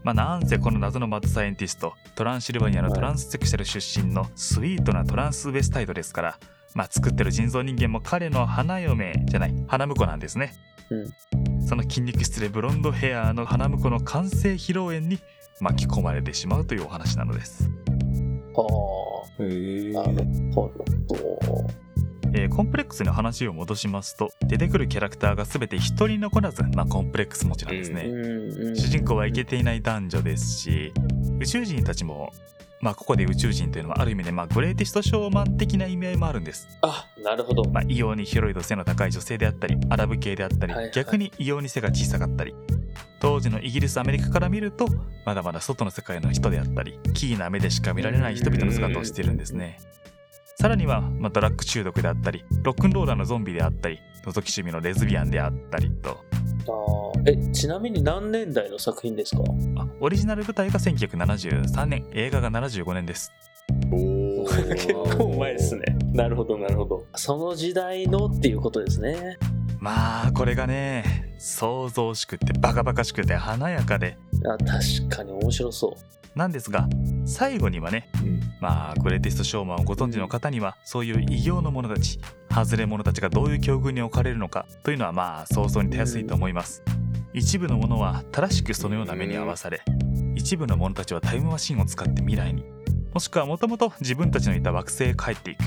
まあなんせこの謎のマッドサイエンティスト、トランシルバニアのトランスセクシャル出身のスイートなトランスウェスタイドですから、まあ、作ってる人造人間も彼の花嫁じゃない花婿なんですね、うん、その筋肉質でブロンドヘアの花婿の完成披露宴に巻き込まれてしまうというお話なのです。はあ、へえ、なるほど。えー、コンプレックスの話を戻しますと、出てくるキャラクターが全て一人残らず、まあ、コンプレックス持ちなんですね、うんうん、主人公はイケていない男女ですし、宇宙人たちも、まあ、ここで宇宙人というのはある意味で、まあ、グレーティストショーマン的な意味合いもあるんです。あ、なるほど。まあ、異様に広いと背の高い女性であったり、アラブ系であったり、はいはい、逆に異様に背が小さかったり、当時のイギリスアメリカから見るとまだまだ外の世界の人であったり、キーな目でしか見られない人々の姿をしているんですね。さらには、まあ、ドラッグ中毒であったり、ロックンローラーのゾンビであったり、覗き趣味のレズビアンであったりと。あえちなみに何年代の作品ですか？あオリジナル舞台がせんきゅうひゃくななじゅうさんねん、映画がななじゅうごねんです。お結構前ですね。なるほどなるほど、その時代のっていうことですね。まあこれがね、想像しくってバカバカしくて華やかで、あ確かに面白そうなんですが、最後にはね、うん、まあグレーティストショーマンをご存知の方には、そういう異形の者たち、外れ者たちがどういう境遇に置かれるのかというのは、まあ想像に手やすいと思います、うん、一部の者は正しくそのような目に遭わされ、うん、一部の者たちはタイムマシンを使って未来に、もしくはもともと自分たちのいた惑星へ帰っていく。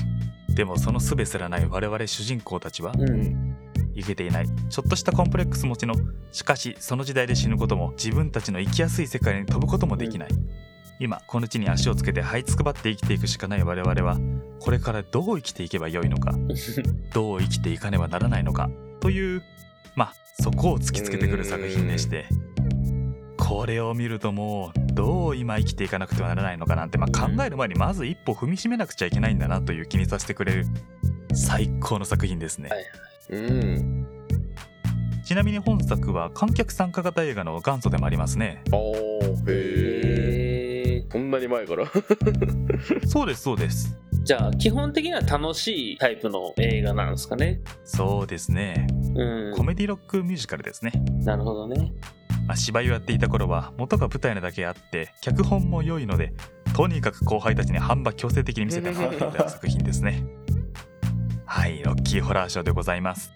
でもそのすべすらない我々主人公たちは、うん、イケていないちょっとしたコンプレックス持ちの、しかしその時代で死ぬことも自分たちの生きやすい世界に飛ぶこともできない、うん、今この地に足をつけて這いつくばって生きていくしかない我々は、これからどう生きていけばよいのかどう生きていかねばならないのかという、まあそこを突きつけてくる作品でして、これを見るともうどう今生きていかなくてはならないのかなんて、まあ、考える前にまず一歩踏みしめなくちゃいけないんだなという気にさせてくれる最高の作品ですね、はいはい、うん、ちなみに本作は観客参加型映画の元祖でもありますね。あー、へー、こんなに前からそうですそうです。じゃあ基本的には楽しいタイプの映画なんですかね？そうですね、うん、コメディロックミュージカルですね。なるほどね。まあ、芝居をやっていた頃は元が舞台なだけあって脚本も良いので、とにかく後輩たちに半ば強制的に見せてもらっていた作品ですねはい、ロッキーホラーショーでございます。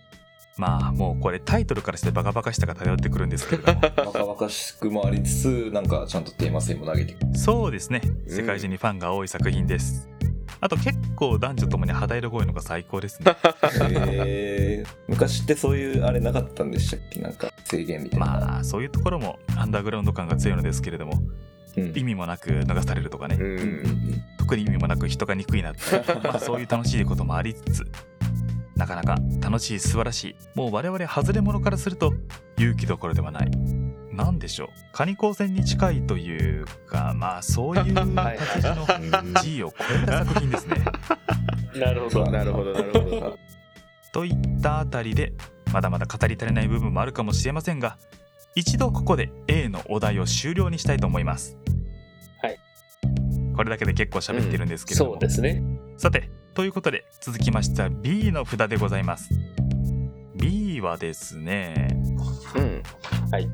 まあもうこれタイトルからしてバカバカしさが漂ってくるんですけれどもバカバカしくもありつつ、なんかちゃんとテーマ性も投げてくる。そうですね、世界中にファンが多い作品です。あと結構男女ともに肌色濃いのが最高ですねへ昔ってそういうあれなかったんでしたっけ、なんか制限みたいな。まあそういうところもアンダーグラウンド感が強いのですけれども、うん、意味もなく流されるとかね、うん、特に意味もなく人が憎いなってまあそういう楽しいこともありつつ、なかなか楽しい、素晴らしい、もう我々外れ者からすると勇気どころではない、なんでしょう、カニ光線に近いというか、まあそういう形の G を超えた作品ですねなるほどなるほどなるほどといったあたりで、まだまだ語り足りない部分もあるかもしれませんが、一度ここで A のお題を終了にしたいと思います。はい、これだけで結構喋ってるんですけれども、うん、そうですね。さてということで続きまして B の札でございます。 B はですね、うん、はい、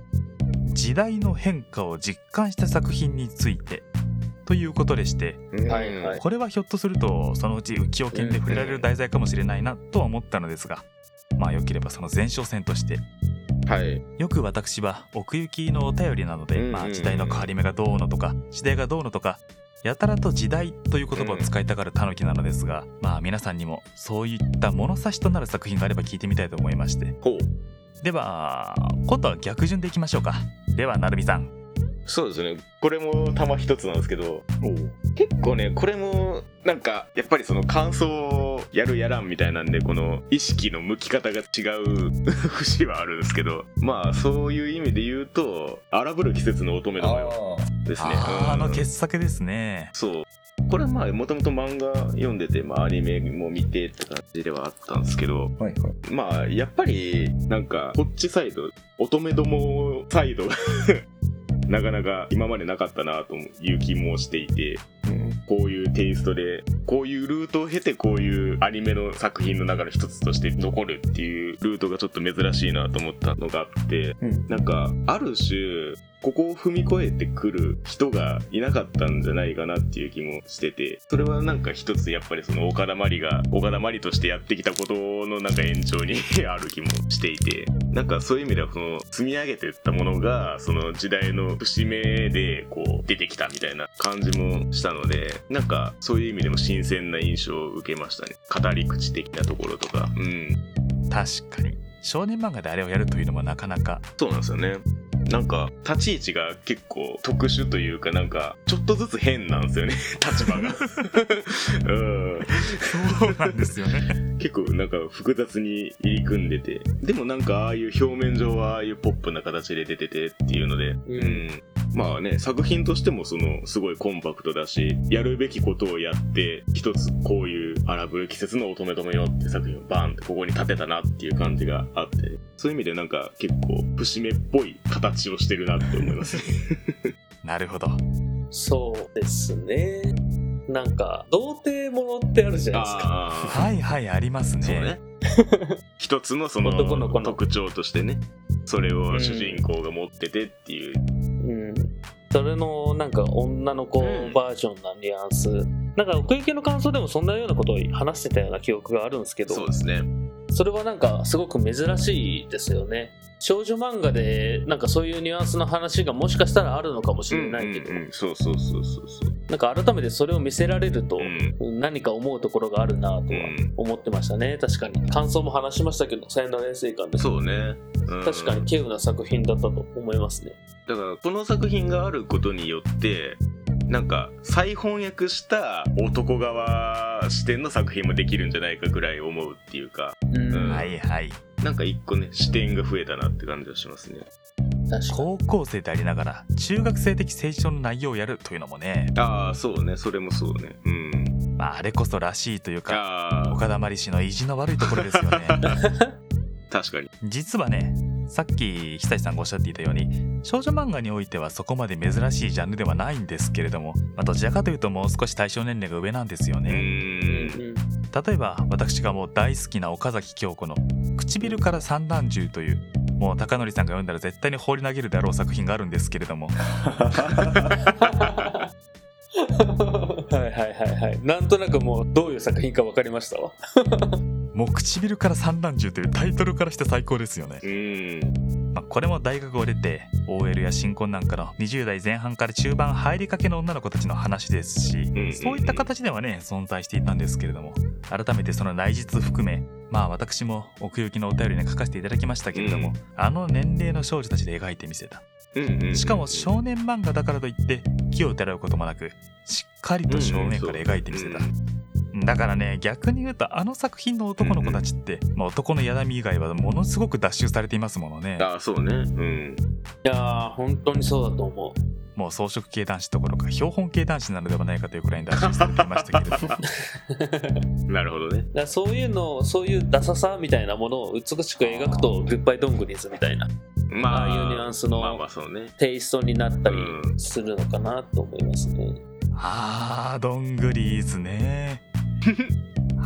時代の変化を実感した作品について、ということでして、はいはい、これはひょっとするとそのうち浮世研で触れられる題材かもしれないなとは思ったのですが、まあよければその前哨戦として、はい、よく私は奥行きのお便りなので、まあ、時代の変わり目がどうのとか時代がどうのとかやたらと時代という言葉を使いたがるたぬきなのですが、まあ皆さんにもそういった物差しとなる作品があれば聞いてみたいと思いまして、ほう、では今度は逆順でいきましょうか。ではなるみさん。そうですね、これも玉一つなんですけど、結構ねこれもなんかやっぱりその感想をやるやらんみたいなんでこの意識の向き方が違う節はあるんですけど、まあそういう意味で言うと荒ぶる季節の乙女どもよですね。 あ, あの傑作ですね。そう、これはまあもともと漫画読んでて、まあ、アニメも見てって感じではあったんですけど、はいはい、まあやっぱりなんかこっちサイド乙女どもサイドなかなか今までなかったなという気もしていて、うん、こういうテイストでこういうルートを経てこういうアニメの作品の中の一つとして残るっていうルートがちょっと珍しいなと思ったのがあって、うん、なんかある種ここを踏み越えてくる人がいなかったんじゃないかなっていう気もしてて、それはなんか一つやっぱりその岡田まりが岡田まりとしてやってきたことのなんか延長にある気もしていて、なんかそういう意味ではその積み上げていったものがその時代の節目でこう出てきたみたいな感じもしたので、なんかそういう意味でも新鮮な印象を受けましたね。語り口的なところとか、うん、確かに少年漫画であれをやるというのもなかなか、そうなんですよね。なんか立ち位置が結構特殊というか、なんかちょっとずつ変なんですよね、立場がうんそうなんですよね結構なんか複雑に入り組んでて、でもなんかああいう表面上はああいうポップな形で出ててっていうので、うん、うんまあね、作品としてもそのすごいコンパクトだし、やるべきことをやって一つこういう荒ぶる季節の乙女どもよって作品をバンってここに立てたなっていう感じがあって、そういう意味でなんか結構節目っぽい形をしてるなって思いますなるほど、そうですね。なんか童貞ものってあるじゃないですか。はいはい、ありますね。そうね一つのその特徴としてね、それを主人公が持っててっていう、うん、それのなんか女の子バージョンなニュアンス、うん、なんか奥行きの感想でもそんなようなことを話してたような記憶があるんですけど、そうですね、それはなんかすごく珍しいですよね。少女漫画でなんかそういうニュアンスの話がもしかしたらあるのかもしれないけど、うんうんうん、そうそうそうそうそう、なんか改めてそれを見せられると、うん、何か思うところがあるなとは思ってましたね、うん、確かに感想も話しましたけど、才能連成感でそうね、うん、確かに稀有な作品だったと思いますね。だからこの作品があることによってなんか再翻訳した男側視点の作品もできるんじゃないかぐらい思うっていうか、うんうん、はいはい、なんか一個ね視点が増えたなって感じがしますね。高校生でありながら中学生的青春の内容をやるというのもね、ああそうね、それもそうね、うん、まあ、あれこそらしいというか岡田まり氏の意地の悪いところですよね確かに実はね、さっき久石さんがおっしゃっていたように少女漫画においてはそこまで珍しいジャンルではないんですけれども、まあ、どちらかというともう少し対象年齢が上なんですよね。うーん、例えば私がもう大好きな岡崎京子の唇から散弾銃という、もう高典さんが読んだら絶対に放り投げるであろう作品があるんですけれどもはいはいはいはい、なんとなくもうどういう作品か分かりましたわもう唇から散弾銃というタイトルからして最高ですよね。うーん、まあ、これも大学を出て オーエル や新婚なんかのにじゅう代前半から中盤入りかけの女の子たちの話ですし、うんうんうん、そういった形ではね存在していたんですけれども、改めてその内実含め、まあ私も奥行きのお便りに書かせていただきましたけれども、うん、あの年齢の少女たちで描いてみせた、うんうんうん、しかも少年漫画だからといって気を疑うこともなくしっかりと正面から描いてみせた、うんうん、だからね逆に言うとあの作品の男の子たちって、うんうん、まあ、男のやだみ以外はものすごく脱臭されていますものね。ああそうね、うん、いや本当にそうだと思う。もう草食系男子どころか標本系男子なのではないかというくらいに脱臭されていましたけれどもなるほどね。だからそういうの、そういうダサさみたいなものを美しく描くとグッバイドングリーズみたいな、まあ、ああいうニュアンスのテイストになったりするのかなと思いますね、うん、ああドングリーズね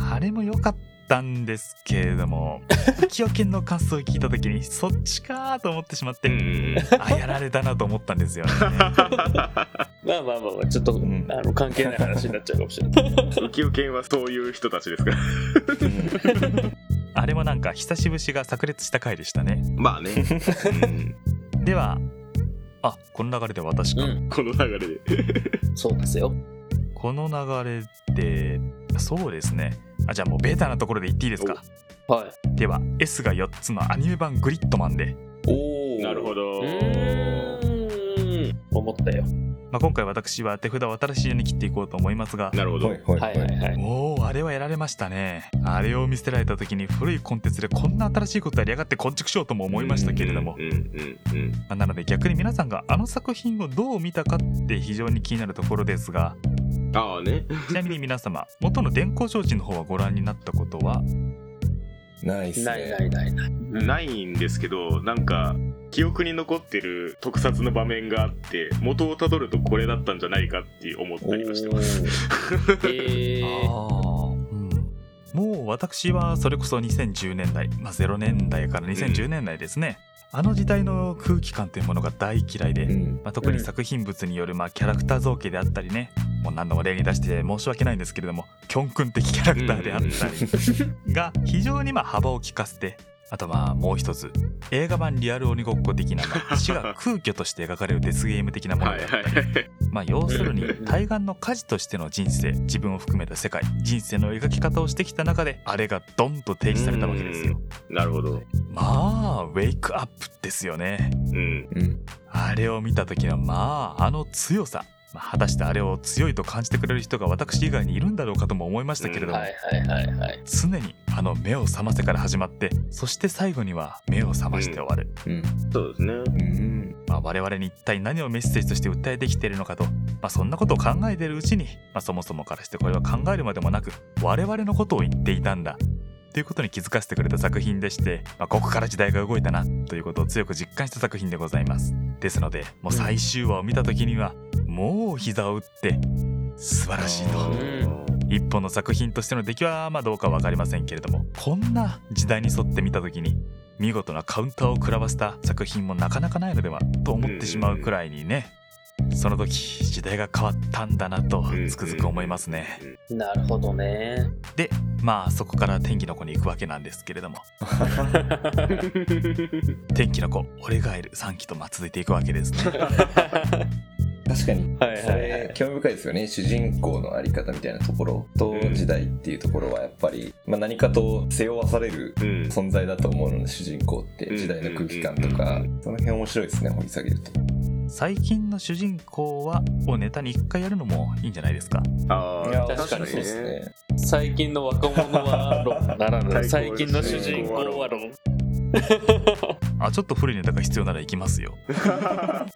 あれも良かったんですけれども、崎陽軒の感想を聞いたときにそっちかと思ってしまって、うん、あ、やられたなと思ったんですよね。まあまあまあ、まあ、ちょっと、うん、あの関係ない話になっちゃうかもしれない。崎陽軒はそういう人たちですから。あれもなんか久しぶしが炸裂した回でしたね。まあね。うん、では、あ、この流れで私か、うん、この流れでそうですよ。この流れでそうですね。あ、じゃあもうベータなところで言っていいですか。はい。では S がよっつのアニメ版グリッドマンで。おお。なるほど。うーん。思ったよ。まあ、今回私は手札を新しいように切っていこうと思いますが、なるほど、はいはいはい、おー、あれはやられましたね。あれを見せられた時に古いコンテンツでこんな新しいことやりやがってこんちくしょうとも思いましたけれども、なので逆に皆さんがあの作品をどう見たかって非常に気になるところですが、ああね。ちなみに皆様、元の電光障子の方はご覧になったことはないっすね。ないないないない。ないんですけど、なんか記憶に残ってる特撮の場面があって、元をたどるとこれだったんじゃないかって思ったりはしてます。えー、あ、うん、もう私はそれこそにせんじゅうねんだい、まあ、ゼロねんだいからにせんじゅうねんだいですね、うん、あの時代の空気感というものが大嫌いで、うん、まあ、特に作品物によるまあキャラクター造形であったりね、もう何度も例に出して申し訳ないんですけれども、キョン君的キャラクターであったりが非常にまあ幅を利かせて、あとまあもう一つ、映画版リアル鬼ごっこ的な死が空虚として描かれるデスゲーム的なものであったり、まあ要するに対岸の火事としての人生、自分を含めた世界、人生の描き方をしてきた中であれがドンと提示されたわけですよ。なるほど。まあウェイクアップですよね。うん。あれを見た時のまああの強さ、まあ、果たしてあれを強いと感じてくれる人が私以外にいるんだろうかとも思いましたけれども、常にあの目を覚ませから始まって、そして最後には目を覚まして終わる、うんうん、そうですね、うん、まあ、我々に一体何をメッセージとして訴えてきているのかと、まあ、そんなことを考えているうちに、まあ、そもそもからしてこれは考えるまでもなく我々のことを言っていたんだということに気づかせてくれた作品でして、まあ、ここから時代が動いたなということを強く実感した作品でございます。ですのでもう最終話を見た時にはもう膝を打って素晴らしいと、一本の作品としての出来はまあどうか分かりませんけれども、こんな時代に沿って見た時に見事なカウンターを食らわせた作品もなかなかないのではと思ってしまうくらいにね、その時時代が変わったんだなとつくづく思いますね。なるほどね。でまあそこから天気の子に行くわけなんですけれども天気の子俺がいるさんきと続いていくわけですね。確かに、はいはいはい、それ興味深いですよね。主人公の在り方みたいなところと時代っていうところはやっぱり、まあ、何かと背負わされる存在だと思うので、主人公って時代の空気感とかその辺面白いですね、掘り下げると。最近の主人公はをネタに一回やるのもいいんじゃないですか。ああ、確かにそうですね。最近の若者はロンならぬ、最近の主人公はロン。あ、ちょっと古いネタが必要なら行きますよ。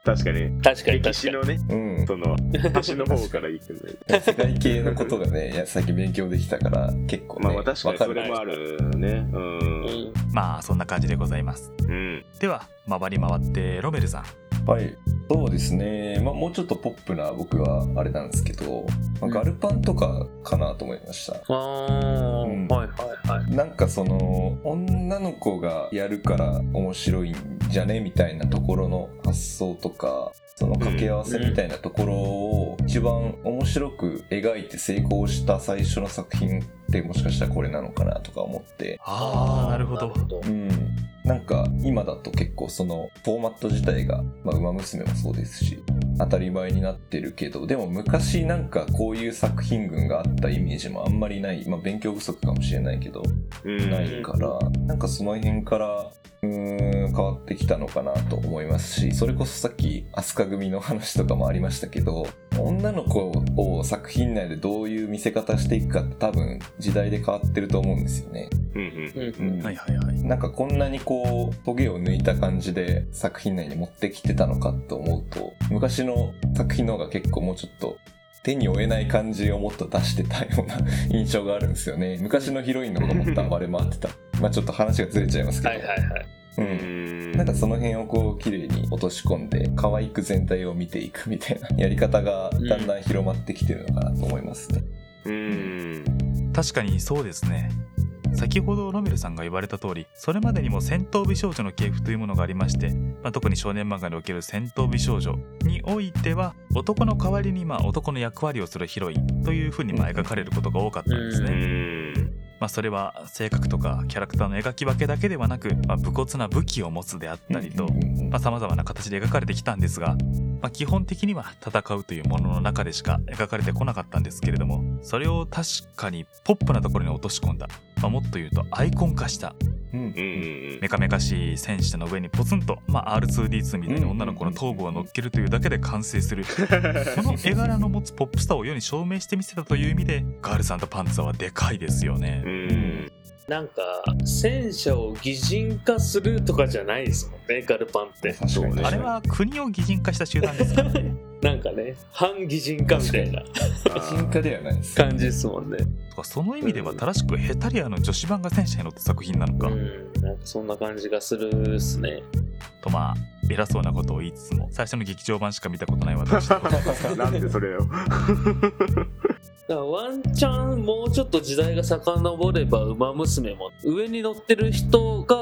確かに。確かに。歴史のね、うん、その私の方から行くんだよ。世界系のことがね、いや、さっき勉強できたから結構ね、まあ確かにそれもあるね。うん。うん、まあそんな感じでございます。うん、では回り回ってロメルさん。はい、そうですね、まあ、もうちょっとポップな僕はあれなんですけど、まあ、ガルパンとかかなと思いました。あー、うん、はいはいはい。なんかその女の子がやるから面白いんじゃねみたいなところの発想とか、その掛け合わせみたいなところを一番面白く描いて成功した最初の作品ってもしかしたらこれなのかなとか思って。あー、なるほど、うん、なんか今だと結構そのフォーマット自体が、まあ、ウマ娘もそうですし当たり前になってるけど、でも昔なんかこういう作品群があったイメージもあんまりない、まあ、勉強不足かもしれないけどないから、なんかその辺からうーん変わってきたのかなと思いますし、それこそさっき飛鳥組の話とかもありましたけど、女の子を作品内でどういう見せ方していくかって多分時代で変わってると思うんですよね。なんかこんなにこうトゲを抜いた感じで作品内に持ってきてたのかと思うと、昔の作品の方が結構もうちょっと手に負えない感じをもっと出してたような印象があるんですよね。昔のヒロインの方がもっと暴れ回ってたまあちょっと話がずれちゃいますけど、はいはいはい、うん、なんかその辺をこう綺麗に落とし込んで可愛く全体を見ていくみたいなやり方がだんだん広まってきてるのかなと思いますね、うんうん、確かにそうですね。先ほどロメルさんが言われた通り、それまでにも戦闘美少女の系譜というものがありまして、まあ、特に少年漫画における戦闘美少女においては男の代わりにまあ男の役割をするヒロインというふうにまあ描かれることが多かったんですね。まあ、それは性格とかキャラクターの描き分けだけではなく、まあ、武骨な武器を持つであったりと、まあ、様々な形で描かれてきたんですが、まあ、基本的には戦うというものの中でしか描かれてこなかったんですけれども、それを確かにポップなところに落とし込んだ、まあ、もっと言うとアイコン化した、うん、メカメカしい戦車の上にポツンと、まあ、アールツーディーツー みたいな女の子の頭部を乗っけるというだけで完成する、この絵柄の持つポップスターを世に証明してみせたという意味で、ガール&パンツァーはでかいですよね。うん、なんか戦車を擬人化するとかじゃないですもんね、ガルパンって。確かに、ね、あれは国を擬人化した集団ですからね。なんかね、反擬人化みたいな擬人化ではないです感じですもんね。とかその意味では正しくヘタリアの女子版が戦車に乗った作品なのか、うん、なんかそんな感じがするっすね。とまあ偉そうなことを言いつつも、最初の劇場版しか見たことない私となんでそれをだからワンチャンもうちょっと時代が遡ればウマ娘も上に乗ってる人が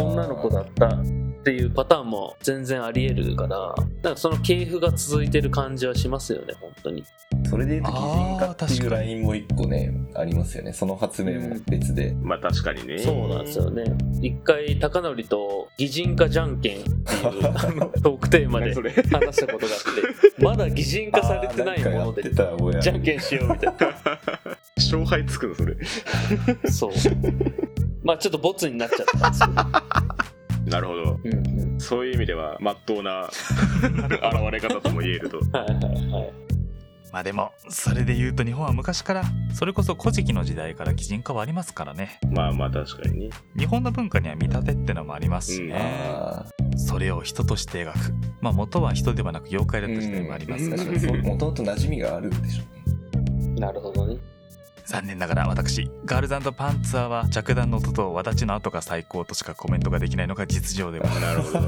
女の子だったっていうパターンも全然ありえるから、なんかその系譜が続いてる感じはしますよね、本当に。それでいうと擬人化っていうラインも一個ねありますよね。その発明も別で、うん、まあ確かにね、そうなんですよね。一回高典と擬人化じゃんけんっていうトークテーマで話したことがあってまだ擬人化されてないものでじゃんけんしようみたいな勝敗つくのそれそうまあちょっとボツになっちゃったんですけどなるほど、うんうん、そういう意味では真っ当な現れ方とも言えるとはいはいはい。まあでもそれで言うと日本は昔からそれこそ古事記の時代から擬人化はありますからね。まあまあ確かにね、日本の文化には見立てってのもありますしね、うん、あそれを人として描く、まあ元は人ではなく妖怪だった時代もありますから、うん、元々馴染みがあるんでしょうね。なるほどね。残念ながら私ガールズ&パンツァーは着弾の音とわだちの跡が最高としかコメントができないのが実情でもなるほど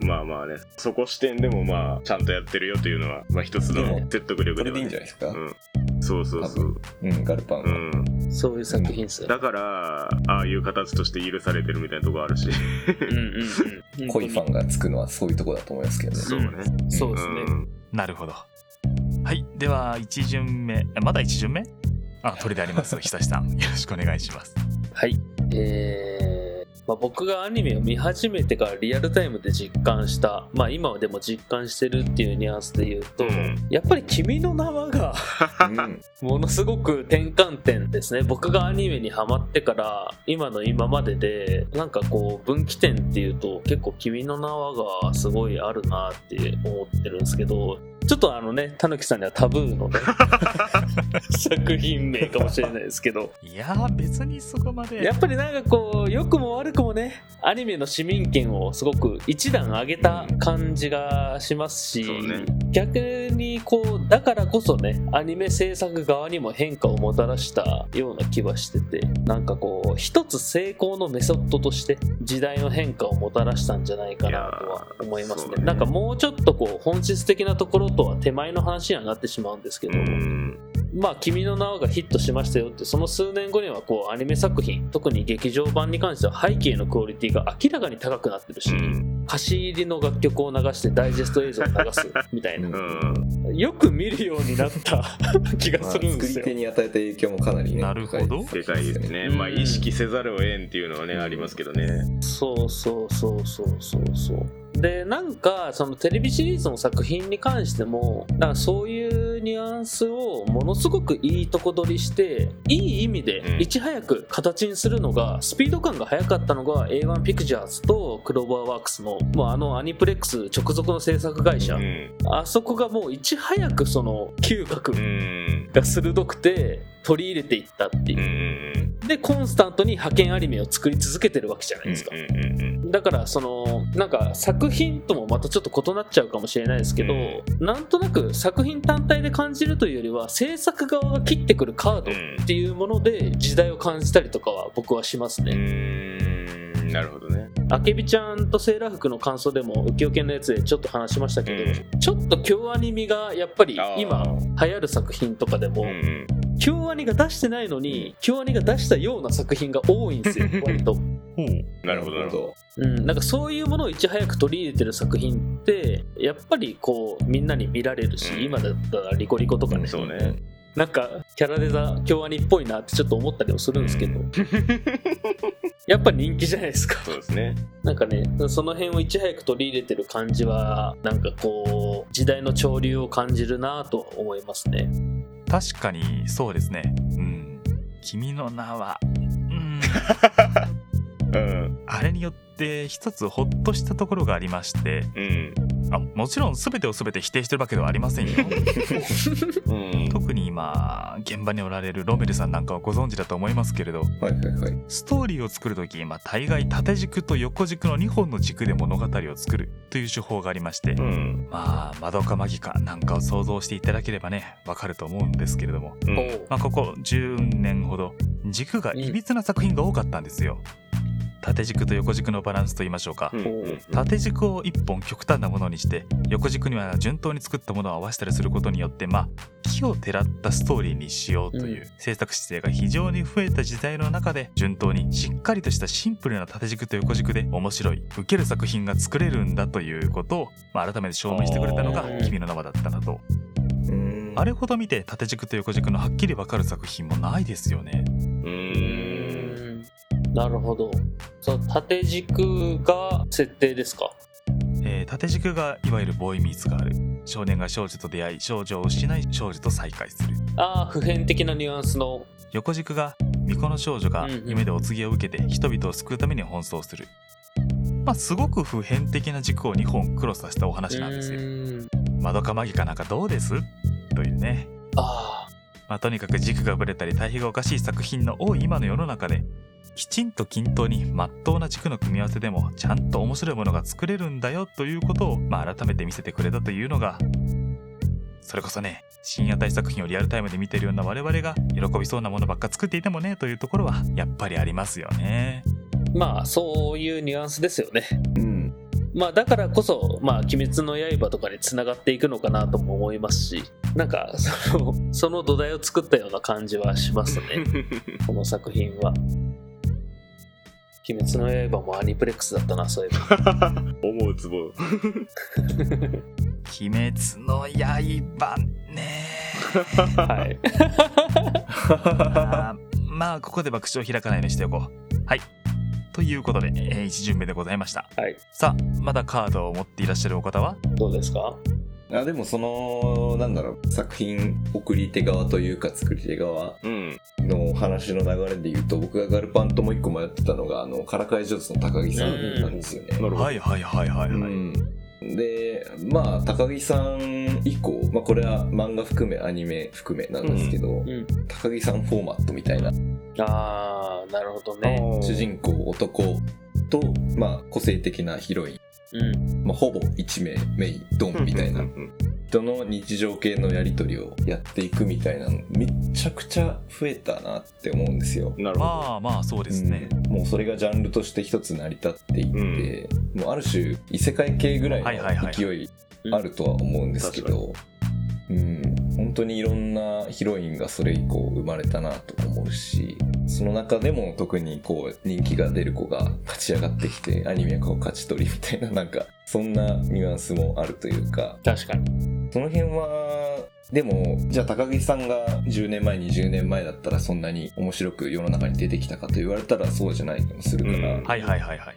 まあまあね、そこ視点でもまあちゃんとやってるよというのは、まあ、一つの説得力では、ね、でこれでいいんじゃないですか、うん、そうそうそう、うん、ガルパンは、うん、そういう作品ですよ、ね、だからああいう形として許されてるみたいなとこあるしうんうん、うん、濃いファンがつくのはそういうとこだと思いますけどね。そうね、うん、そうですね、うん、なるほど。はい、ではいち巡目、まだいち巡目あ、鳥であります久志さん、よろしくお願いします。はい、えーまあ、僕がアニメを見始めてからリアルタイムで実感した、まあ、今はでも実感してるっていうニュアンスで言うと、うん、やっぱり君の名はが、うん、ものすごく転換点ですね。僕がアニメにハマってから今の今までで、なんかこう分岐点っていうと結構君の名はがすごいあるなって思ってるんですけど、ちょっとあのね、たぬきさんにはタブーのね作品名かもしれないですけど、いや別にそこまでやっぱりなんかこう良くも悪くもね、アニメの市民権をすごく一段上げた感じがしますし、ね、逆にこうだからこそね、アニメ制作側にも変化をもたらしたような気はしてて、なんかこう一つ成功のメソッドとして時代の変化をもたらしたんじゃないかなとは思います ね, ねなんかもうちょっとこう本質的なところとは手前の話にはなってしまうんですけど、まあ君の名はがヒットしましたよって、その数年後にはこうアニメ作品、特に劇場版に関しては背景のクオリティが明らかに高くなってるし、歌詞入りの楽曲を流してダイジェスト映像を流すみたいなよく見るようになった気がするんですよ、まあ、作り手に与えた影響もかなりね、なるほどでかいですね、まあ、意識せざるを得んっていうのはね、うん、ありますけどね。そうそうそうそうそうそうで、なんかそのテレビシリーズの作品に関してもなんかそういうニュアンスをものすごくいいとこ取りして、いい意味でいち早く形にするのが、スピード感が速かったのが エーワン Pictures と CloverWorks の、まあ、あのアニプレックス直属の制作会社、あそこがもういち早くその嗅覚が鋭くて取り入れていったっていうで、コンスタントに派遣アニメを作り続けてるわけじゃないですか。だからそのなんか作品ともまたちょっと異なっちゃうかもしれないですけど、なんとなく作品単体で感じるというよりは制作側が切ってくるカードっていうもので時代を感じたりとかは僕はしますね。うーん、なるほどね。あけびちゃんとセーラー服の感想でもウキウキのやつでちょっと話しましたけど、ちょっと京アニメがやっぱり今流行る作品とかでも京アニが出してないのに京アニが出したような作品が多いんですよ割と、うん、なるほどなるほど、うん、なんかそういうものをいち早く取り入れてる作品ってやっぱりこうみんなに見られるし、うん、今だったらリコリコとかね、うん、そうね、なんかキャラデザ京アニっぽいなってちょっと思ったりもするんですけど、うん、やっぱ人気じゃないですか。そうですね。なんかね、その辺をいち早く取り入れてる感じはなんかこう時代の潮流を感じるなと思いますね。確かにそうですね、うん、君の名は、うんうん、あれによって一つほっとしたところがありまして、うん、あもちろん全てを全て否定してるわけではありませんよ、うん、特に今現場におられるロメルさんなんかはご存知だと思いますけれど、はいはいはい、ストーリーを作るとき、まあ、大概縦軸と横軸のにほんの軸で物語を作るという手法がありまして、うん、まあマドカマギカなんかを想像していただければねわかると思うんですけれども、うんまあ、ここじゅうねんほど軸がいびつな作品が多かったんですよ。縦軸と横軸のバランスと言いましょうか、うん、縦軸をいっぽん極端なものにして横軸には順当に作ったものを合わせたりすることによって、まあ、奇をてらったストーリーにしようという制作姿勢が非常に増えた時代の中で順当にしっかりとしたシンプルな縦軸と横軸で面白いウケる作品が作れるんだということを、まあ、改めて証明してくれたのが君の名はだったなと。うんあれほど見て縦軸と横軸のはっきり分かる作品もないですよね。うんなるほど。その縦軸が設定ですか、えー、縦軸がいわゆるボーイミーツがある少年が少女と出会い少女を失い少女と再会するあ普遍的なニュアンスの横軸が巫女の少女が夢でお告げを受けて人々を救うために奔走する、まあ、すごく普遍的な軸をにほんクロスさせたお話なんですよ。マドカマギカなんかどうですというねあ、まあ、とにかく軸がぶれたり対比がおかしい作品の多い今の世の中できちんと均等に真っ当な軸の組み合わせでもちゃんと面白いものが作れるんだよということを、まあ、改めて見せてくれたというのがそれこそね深夜帯作品をリアルタイムで見てるような我々が喜びそうなものばっか作っていてもねというところはやっぱりありますよね。まあそういうニュアンスですよね、うん、まあだからこそ、まあ、鬼滅の刃とかに繋がっていくのかなとも思いますしなんかその、その土台を作ったような感じはしますねこの作品は。鬼滅の刃もアニプレックスだったなそういえば思うつぼ鬼滅の刃ねはいあまあここで爆笑を開かないようにしておこう。はいということで、えー、いち巡目でございました、はい、さあまだカードを持っていらっしゃるお方はどうですか。あでもそのなんだろう作品送り手側というか作り手側の話の流れで言うと、うん、僕がガルパンともう一個迷ってたのがあのからかい上手の高木さんなんですよね、うん、はいはいはいはいはい、うんでまあ高木さん以降、まあ、これは漫画含めアニメ含めなんですけど、うんうん、高木さんフォーマットみたいなあーなるほどね主人公男と、まあ、個性的なヒロイン、うんまあ、ほぼ一名メイドンみたいな人の日常系のやり取りをやっていくみたいなのめちゃくちゃ増えたなって思うんですよ。なるほどまあまあそうですね、うん、もうそれがジャンルとして一つ成り立っていて、うん、もうある種異世界系ぐらいの勢いあるとは思うんですけど、うん、本当にいろんなヒロインがそれ以降生まれたなと思うしその中でも特にこう人気が出る子が勝ち上がってきてアニメ化を勝ち取りみたいななんかそんなニュアンスもあるというか確かにその辺はでもじゃあ高木さんがじゅうねんまえにじゅうねんまえだったらそんなに面白く世の中に出てきたかと言われたらそうじゃない気もするから、うん、はいはいはいはい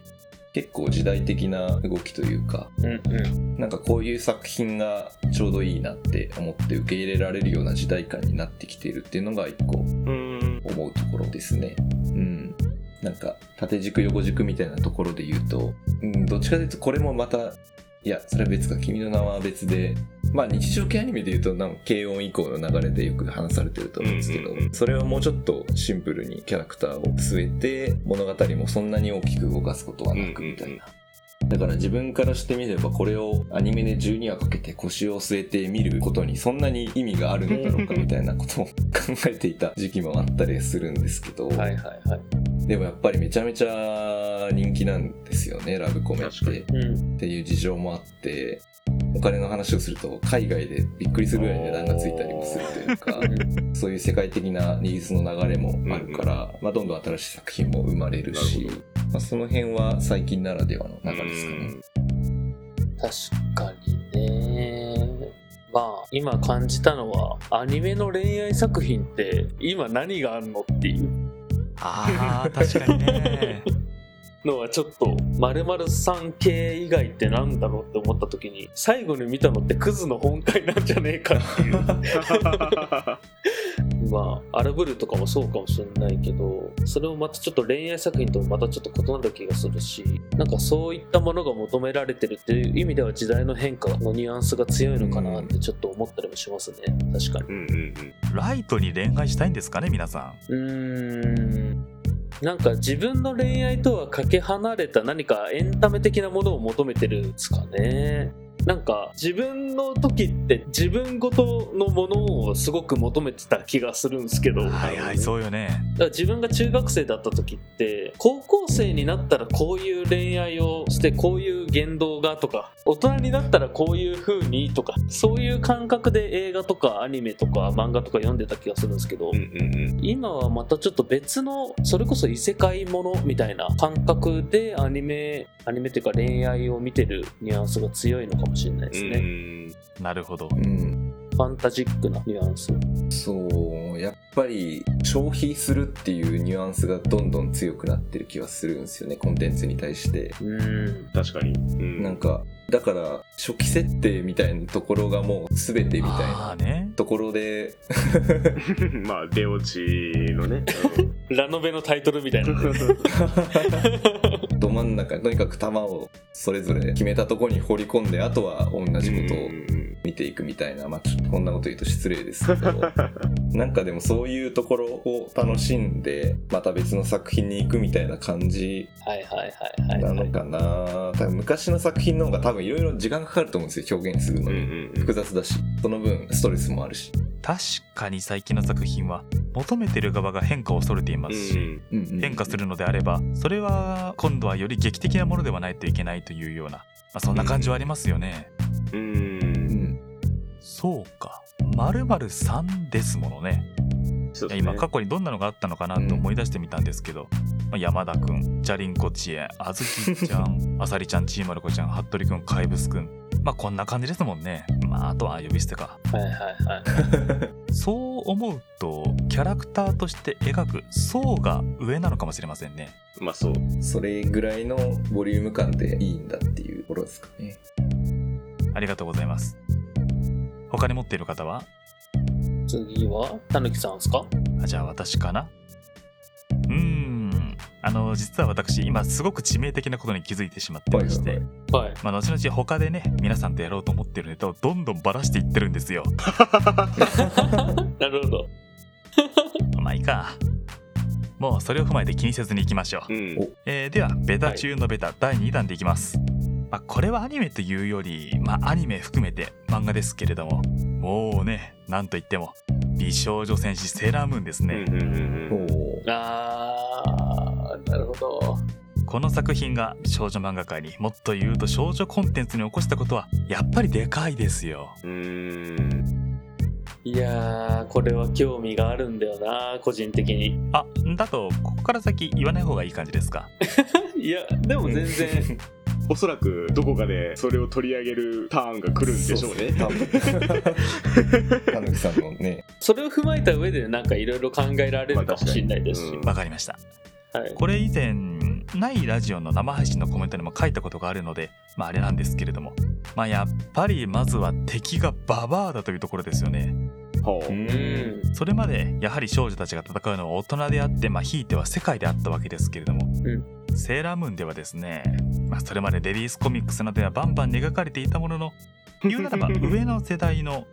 結構時代的な動きというか、うんうん、なんかこういう作品がちょうどいいなって思って受け入れられるような時代感になってきているっていうのが一個思うところですね、うん、なんか縦軸横軸みたいなところで言うと、うん、どっちかというとこれもまたいやそれは別か君の名は別でまあ日常系アニメで言うとなんか軽音以降の流れでよく話されてると思うんですけど、うんうんうん、それをもうちょっとシンプルにキャラクターを据えて物語もそんなに大きく動かすことはなくみたいな、うんうんうん、だから自分からしてみればこれをアニメでじゅうにわかけて腰を据えて見ることにそんなに意味があるのだろうかみたいなことを考えていた時期もあったりするんですけどはいはいはいでもやっぱりめちゃめちゃ人気なんですよねラブコメって、うん、っていう事情もあってお金の話をすると海外でびっくりするぐらい値段がついたりもするというかそういう世界的なニーズの流れもあるから、うんうん、まあ、どんどん新しい作品も生まれるし、まあ、その辺は最近ならではの流れですかね。確かにね。まあ今感じたのはアニメの恋愛作品って今何があんのっていう、ああ確かにねのはちょっと〇〇さん系以外ってなんだろうって思った時に最後に見たのってクズの本懐なんじゃねえかっていうまあアラブルとかもそうかもしれないけど、それをまたちょっと恋愛作品ともまたちょっと異なる気がするし、なんかそういったものが求められてるっていう意味では時代の変化のニュアンスが強いのかなってちょっと思ったりもしますね。確かに、うんうんうん、ライトに恋愛したいんですかね皆さん。うーん、なんか自分の恋愛とはかけ離れた何かエンタメ的なものを求めてるんですかね。なんか自分の時って自分ごとのものをすごく求めてた気がするんですけど、はいはい、そうよね。だから自分が中学生だった時って高校生になったらこういう恋愛をしてこういう言動がとか、大人になったらこういう風にとか、そういう感覚で映画とかアニメとか漫画とか読んでた気がするんですけど、うんうんうん、今はまたちょっと別のそれこそ異世界ものみたいな感覚でアニメアニメというか恋愛を見てるニュアンスが強いのかもしれないですね。うん、なるほど、うん、ファンタジックなニュアンス。そうやっぱり消費するっていうニュアンスがどんどん強くなってる気はするんですよね、コンテンツに対して。うん、確かに、うん、なんかだから初期設定みたいなところがもう全てみたいなところで、ね、まあ出落ちのねラノベのタイトルみたいなど真ん中とにかく弾をそれぞれ決めたところに放り込んで、あとは同じことを見ていくみたいな、まあ、ちょっとこんなこと言うと失礼ですけどなんかでもそういうところを楽しんでまた別の作品に行くみたいな感じなのかな。多分昔の作品の方が多分いろいろ時間かかると思うんですよ、表現するのに、うんうんうん、複雑だし、その分ストレスもあるし。確かに最近の作品は求めてる側が変化を恐れていますし、うんうん、変化するのであればそれは今度はより劇的なものではないといけないというような、まあ、そんな感じはありますよね。うん、うん、そうか、〇〇さんですものね。そうですね。今過去にどんなのがあったのかなと思い出してみたんですけど、うんまあ、山田くん、じゃりんこちえ、あずきちゃん、あさりちゃん、ちーまる子ちゃん、はっとりくん、かいぶすくん、まあこんな感じですもんね。まああとは呼び捨てか。はいはいはい。そう思うとキャラクターとして描く層が上なのかもしれませんね。まあそう。それぐらいのボリューム感でいいんだっていうところですかね。ありがとうございます。他に持っている方は？次はたぬきさんですか？あ、じゃあ私かな。うーん、あの実は私今すごく致命的なことに気づいてしまってまして、はいはいはい、まあ、後々他でね皆さんとやろうと思ってるネタをどんどんバラしていってるんですよなるほどまあいいか、もうそれを踏まえて気にせずにいきましょう、うん、えー、ではベタ中のベタ、はい、だいにだんでいきます。まあ、これはアニメというより、まあ、アニメ含めて漫画ですけれども、もうね、なんといっても美少女戦士セーラームーンですね。あー、なるほど。この作品が少女漫画界に、もっと言うと少女コンテンツに起こしたことはやっぱりでかいですよ。うーん、いやー、これは興味があるんだよな、個人的に。あ、だとここから先言わない方がいい感じですかいや、でも全然おそらくどこかでそれを取り上げるターンが来るんでしょうね。たぬきさんのね。それを踏まえた上でなんかいろいろ考えられるかもしれないですし。わ、まあ、かりました、はい。これ以前ないラジオの生配信のコメントにも書いたことがあるので、まああれなんですけれども、まあやっぱりまずは敵がババアだというところですよね。ほう。うん。それまでやはり少女たちが戦うのは大人であって、まあひいては世界であったわけですけれども。うん。セーラームーンではですね、まあ、それまでレディースコミックスなどではバンバン描かれていたものの、言うならば上の世代の、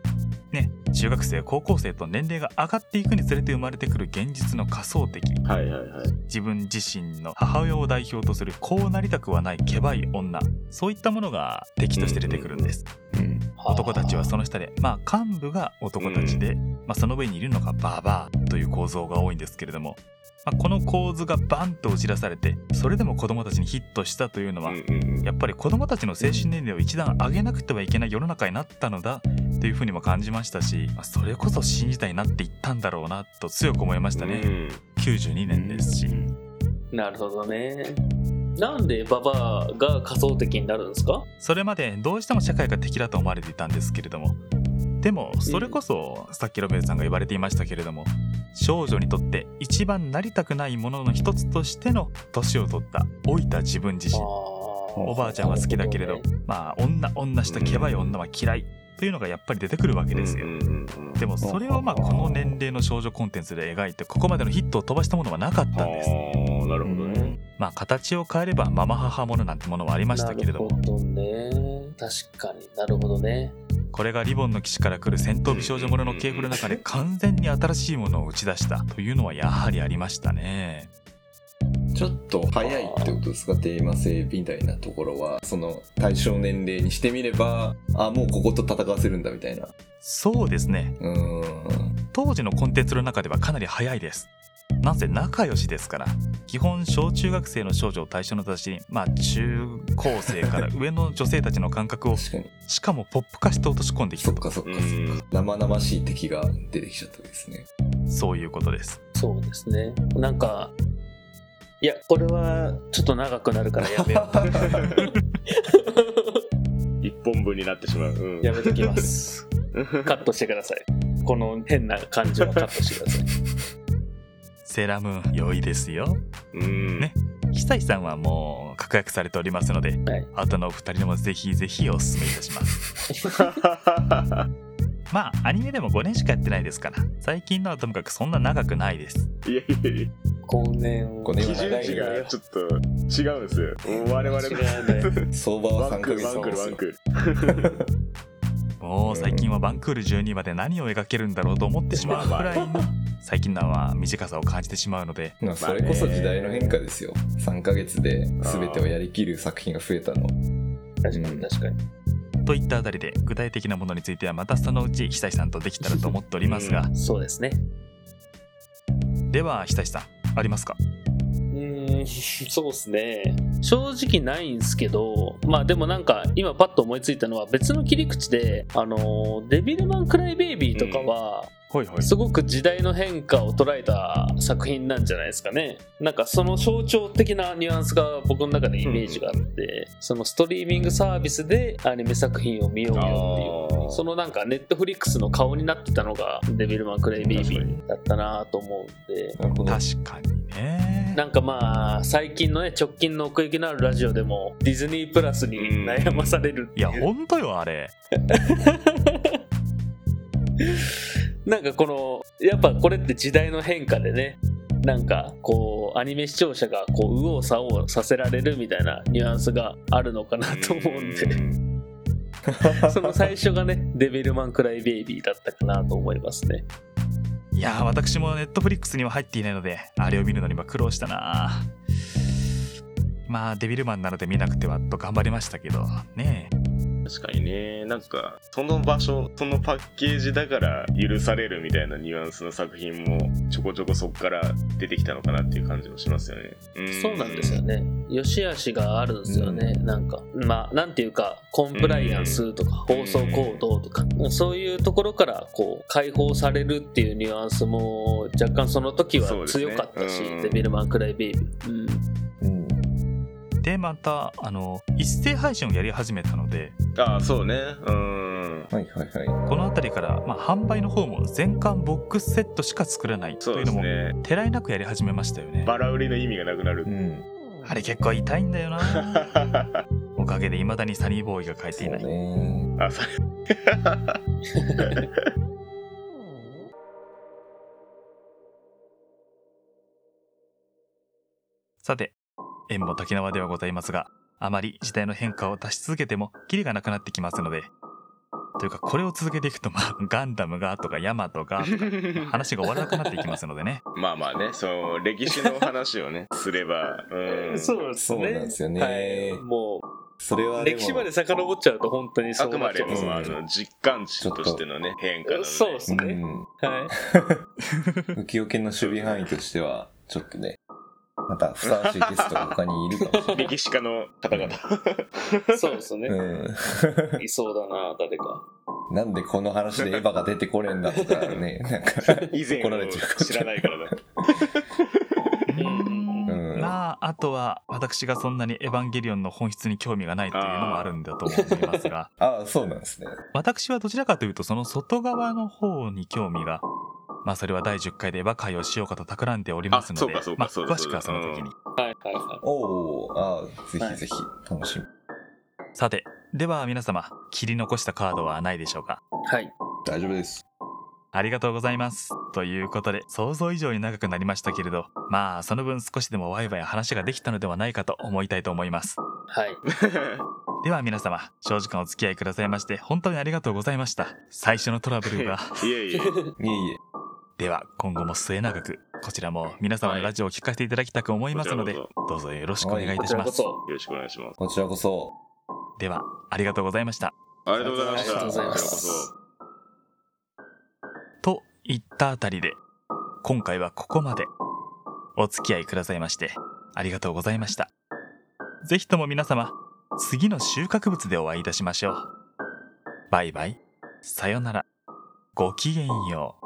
ね、中学生高校生と年齢が上がっていくにつれて生まれてくる現実の仮想的、はいはいはい、自分自身の母親を代表とするこうなりたくはないけばい女、そういったものが敵として出てくるんです、うんうんうん、男たちはその下で、まあ、幹部が男たちで、うんまあ、その上にいるのがババアという構造が多いんですけれども、まあ、この構図がバンと打ち出されてそれでも子どもたちにヒットしたというのは、うん、やっぱり子どもたちの精神年齢を一段上げなくてはいけない世の中になったのだというふうにも感じましたし、まあ、それこそ新時代になっていったんだろうなと強く思いましたね、うん、きゅうじゅうにねんですし、うん、なるほどね。なんでババアが仮想的になるんですか？それまでどうしても社会が敵だと思われていたんですけれども、でもそれこそさっきロベルさんが言われていましたけれども、少女にとって一番なりたくないものの一つとしての年を取った老いた自分自身、おばあちゃんは好きだけれど、まあ女女したけばい女は嫌いというのがやっぱり出てくるわけですよ。でもそれをまあこの年齢の少女コンテンツで描いて、ここまでのヒットを飛ばしたものはなかったんです。なるほどね。まあ形を変えればママ母ものなんてものはありましたけれども。なるほどね。確かに、なるほどね。これがリボンの騎士から来る戦闘美少女ものの系譜の中で完全に新しいものを打ち出したというのはやはりありましたね。ちょっと早いってことですか？テーマ性みたいなところは、その対象年齢にしてみれば、あ、もうここと戦わせるんだみたいな。そうですね。うーん、当時のコンテンツの中ではかなり早いです。なんせ仲良しですから、基本小中学生の少女を対象の雑誌に、まあ中高生から上の女性たちの感覚をしかもポップ化して落とし込んできた。そっかそっかそっか。生々しい敵が出てきちゃったですね。そういうことです。そうですね。なんか、いやこれはちょっと長くなるからやめよう一本分になってしまう、うん、やめときますカットしてください。この変な感じはカットしてくださいセーラームーン良いですよ、うんね、久井さんはもう確約されておりますので、はい、後のお二人でもぜひぜひおすすめいたしますまあアニメでもごねんしかやってないですから、最近のはともかくそんな長くないです。いやいやいや、ごねん、ごねんは長いよ。基準値がちょっと違うんですよ、もう我々の相場はさんかげつ。もう最近はバンクールじゅうにまで何を描けるんだろうと思ってしまうぐらいの最近のは短さを感じてしまうので、まあ、それこそ時代の変化ですよ。さんかげつで全てをやりきる作品が増えたの。確かに確かに。といったあたりで具体的なものについてはまたそのうち久井さんとできたらと思っておりますが、うん、そうですね。では久井さんありますか？うーん、そうですね。正直ないんですけど、まあでもなんか今パッと思いついたのは別の切り口で、あのデビルマンクライベイビーとかは、うんはいはい、すごく時代の変化を捉えた作品なんじゃないですかね。なんかその象徴的なニュアンスが僕の中でイメージがあって、うん、そのストリーミングサービスでアニメ作品を見ようよっていう、そのなんかネットフリックスの顔になってたのがデビルマンクライベイビーだったなと思うんで、確かにね。なんかまあ最近のね、直近の奥行きのあるラジオでもディズニープラスに悩まされるっていう、いや本当よあれなんかこのやっぱこれって時代の変化でね、なんかこうアニメ視聴者がこう右往左往させられるみたいなニュアンスがあるのかなと思うんでその最初がねデビルマンクライベイビーだったかなと思いますね。いやー、私もネットフリックスには入っていないのであれを見るのには苦労したな。まあデビルマンなので見なくてはと頑張りましたけどね。確かにね。なんかその場所そのパッケージだから許されるみたいなニュアンスの作品もちょこちょこそっから出てきたのかなっていう感じもしますよね。うん、そうなんですよね。良し悪しがあるんですよね。うん、なんかまあなんていうかコンプライアンスとか放送行動とか、うん、そういうところからこう解放されるっていうニュアンスも若干その時は強かったし、ね、うん、デビルマンクライベイビー。うんうんで、またあの一斉配信をやり始めたので、ああそうね、うん、はいはいはい、この辺りから、まあ、販売の方も全巻ボックスセットしか作らないというのもてらいなくやり始めましたよね。バラ売りの意味がなくなる、うん、あれ結構痛いんだよなおかげで未だにサニーボーイが買えていない。そうね、あ、それさて縁も滝縄ではございますが、あまり時代の変化を出し続けてもキリがなくなってきますので、というかこれを続けていくと、まあガンダムがとかヤマトがとか話が終わらなくなっていきますのでねまあまあね、その歴史の話をねすれば、うん、そうですね。そうなんですよね、はい、もうそれは歴史まで遡っちゃうと本当にそうなっちゃいますね。あくまでもあの実感値としてのね変化なので、そうですね、うん、はい浮世系の守備範囲としてはちょっとねまたふさわしいゲストが他にいるかもしれない歴史家の方々そうですね、うん、いそうだな誰か。なんでこの話でエヴァが出てこれんだとかねなんか以前怒られちゃう知らないからねうん、まああとは私がそんなにエヴァンゲリオンの本質に興味がないっていうのもあるんだと思いますがああそうなんですね。私はどちらかというとその外側の方に興味が、まあそれはだいじゅっかいでエヴァ会をしようかと企んでおりますので、まあ詳しくはその時に、うん、はいはいはい、おー、あー、ぜひぜひ楽しみ、はい、さてでは皆様切り残したカードはないでしょうか。はい大丈夫です。ありがとうございます。ということで想像以上に長くなりましたけれど、まあその分少しでもワイワイ話ができたのではないかと思いたいと思います。はい。では皆様長時間お付き合いくださいまして本当にありがとうございました。最初のトラブルがいえいえいえいえ。では今後も末永くこちらも皆様のラジオを聞かせていただきたく思いますので、はい、どうぞよろしくお願いいたします。よろしくお願いします。こちらこそ。ではありがとうございました。ありがとうございました。ありがとうございます。といったあたりで今回はここまで。お付き合いくださいましてありがとうございました。ぜひとも皆様次の収穫物でお会いいたしましょう。バイバイ、さよなら、ごきげんよう。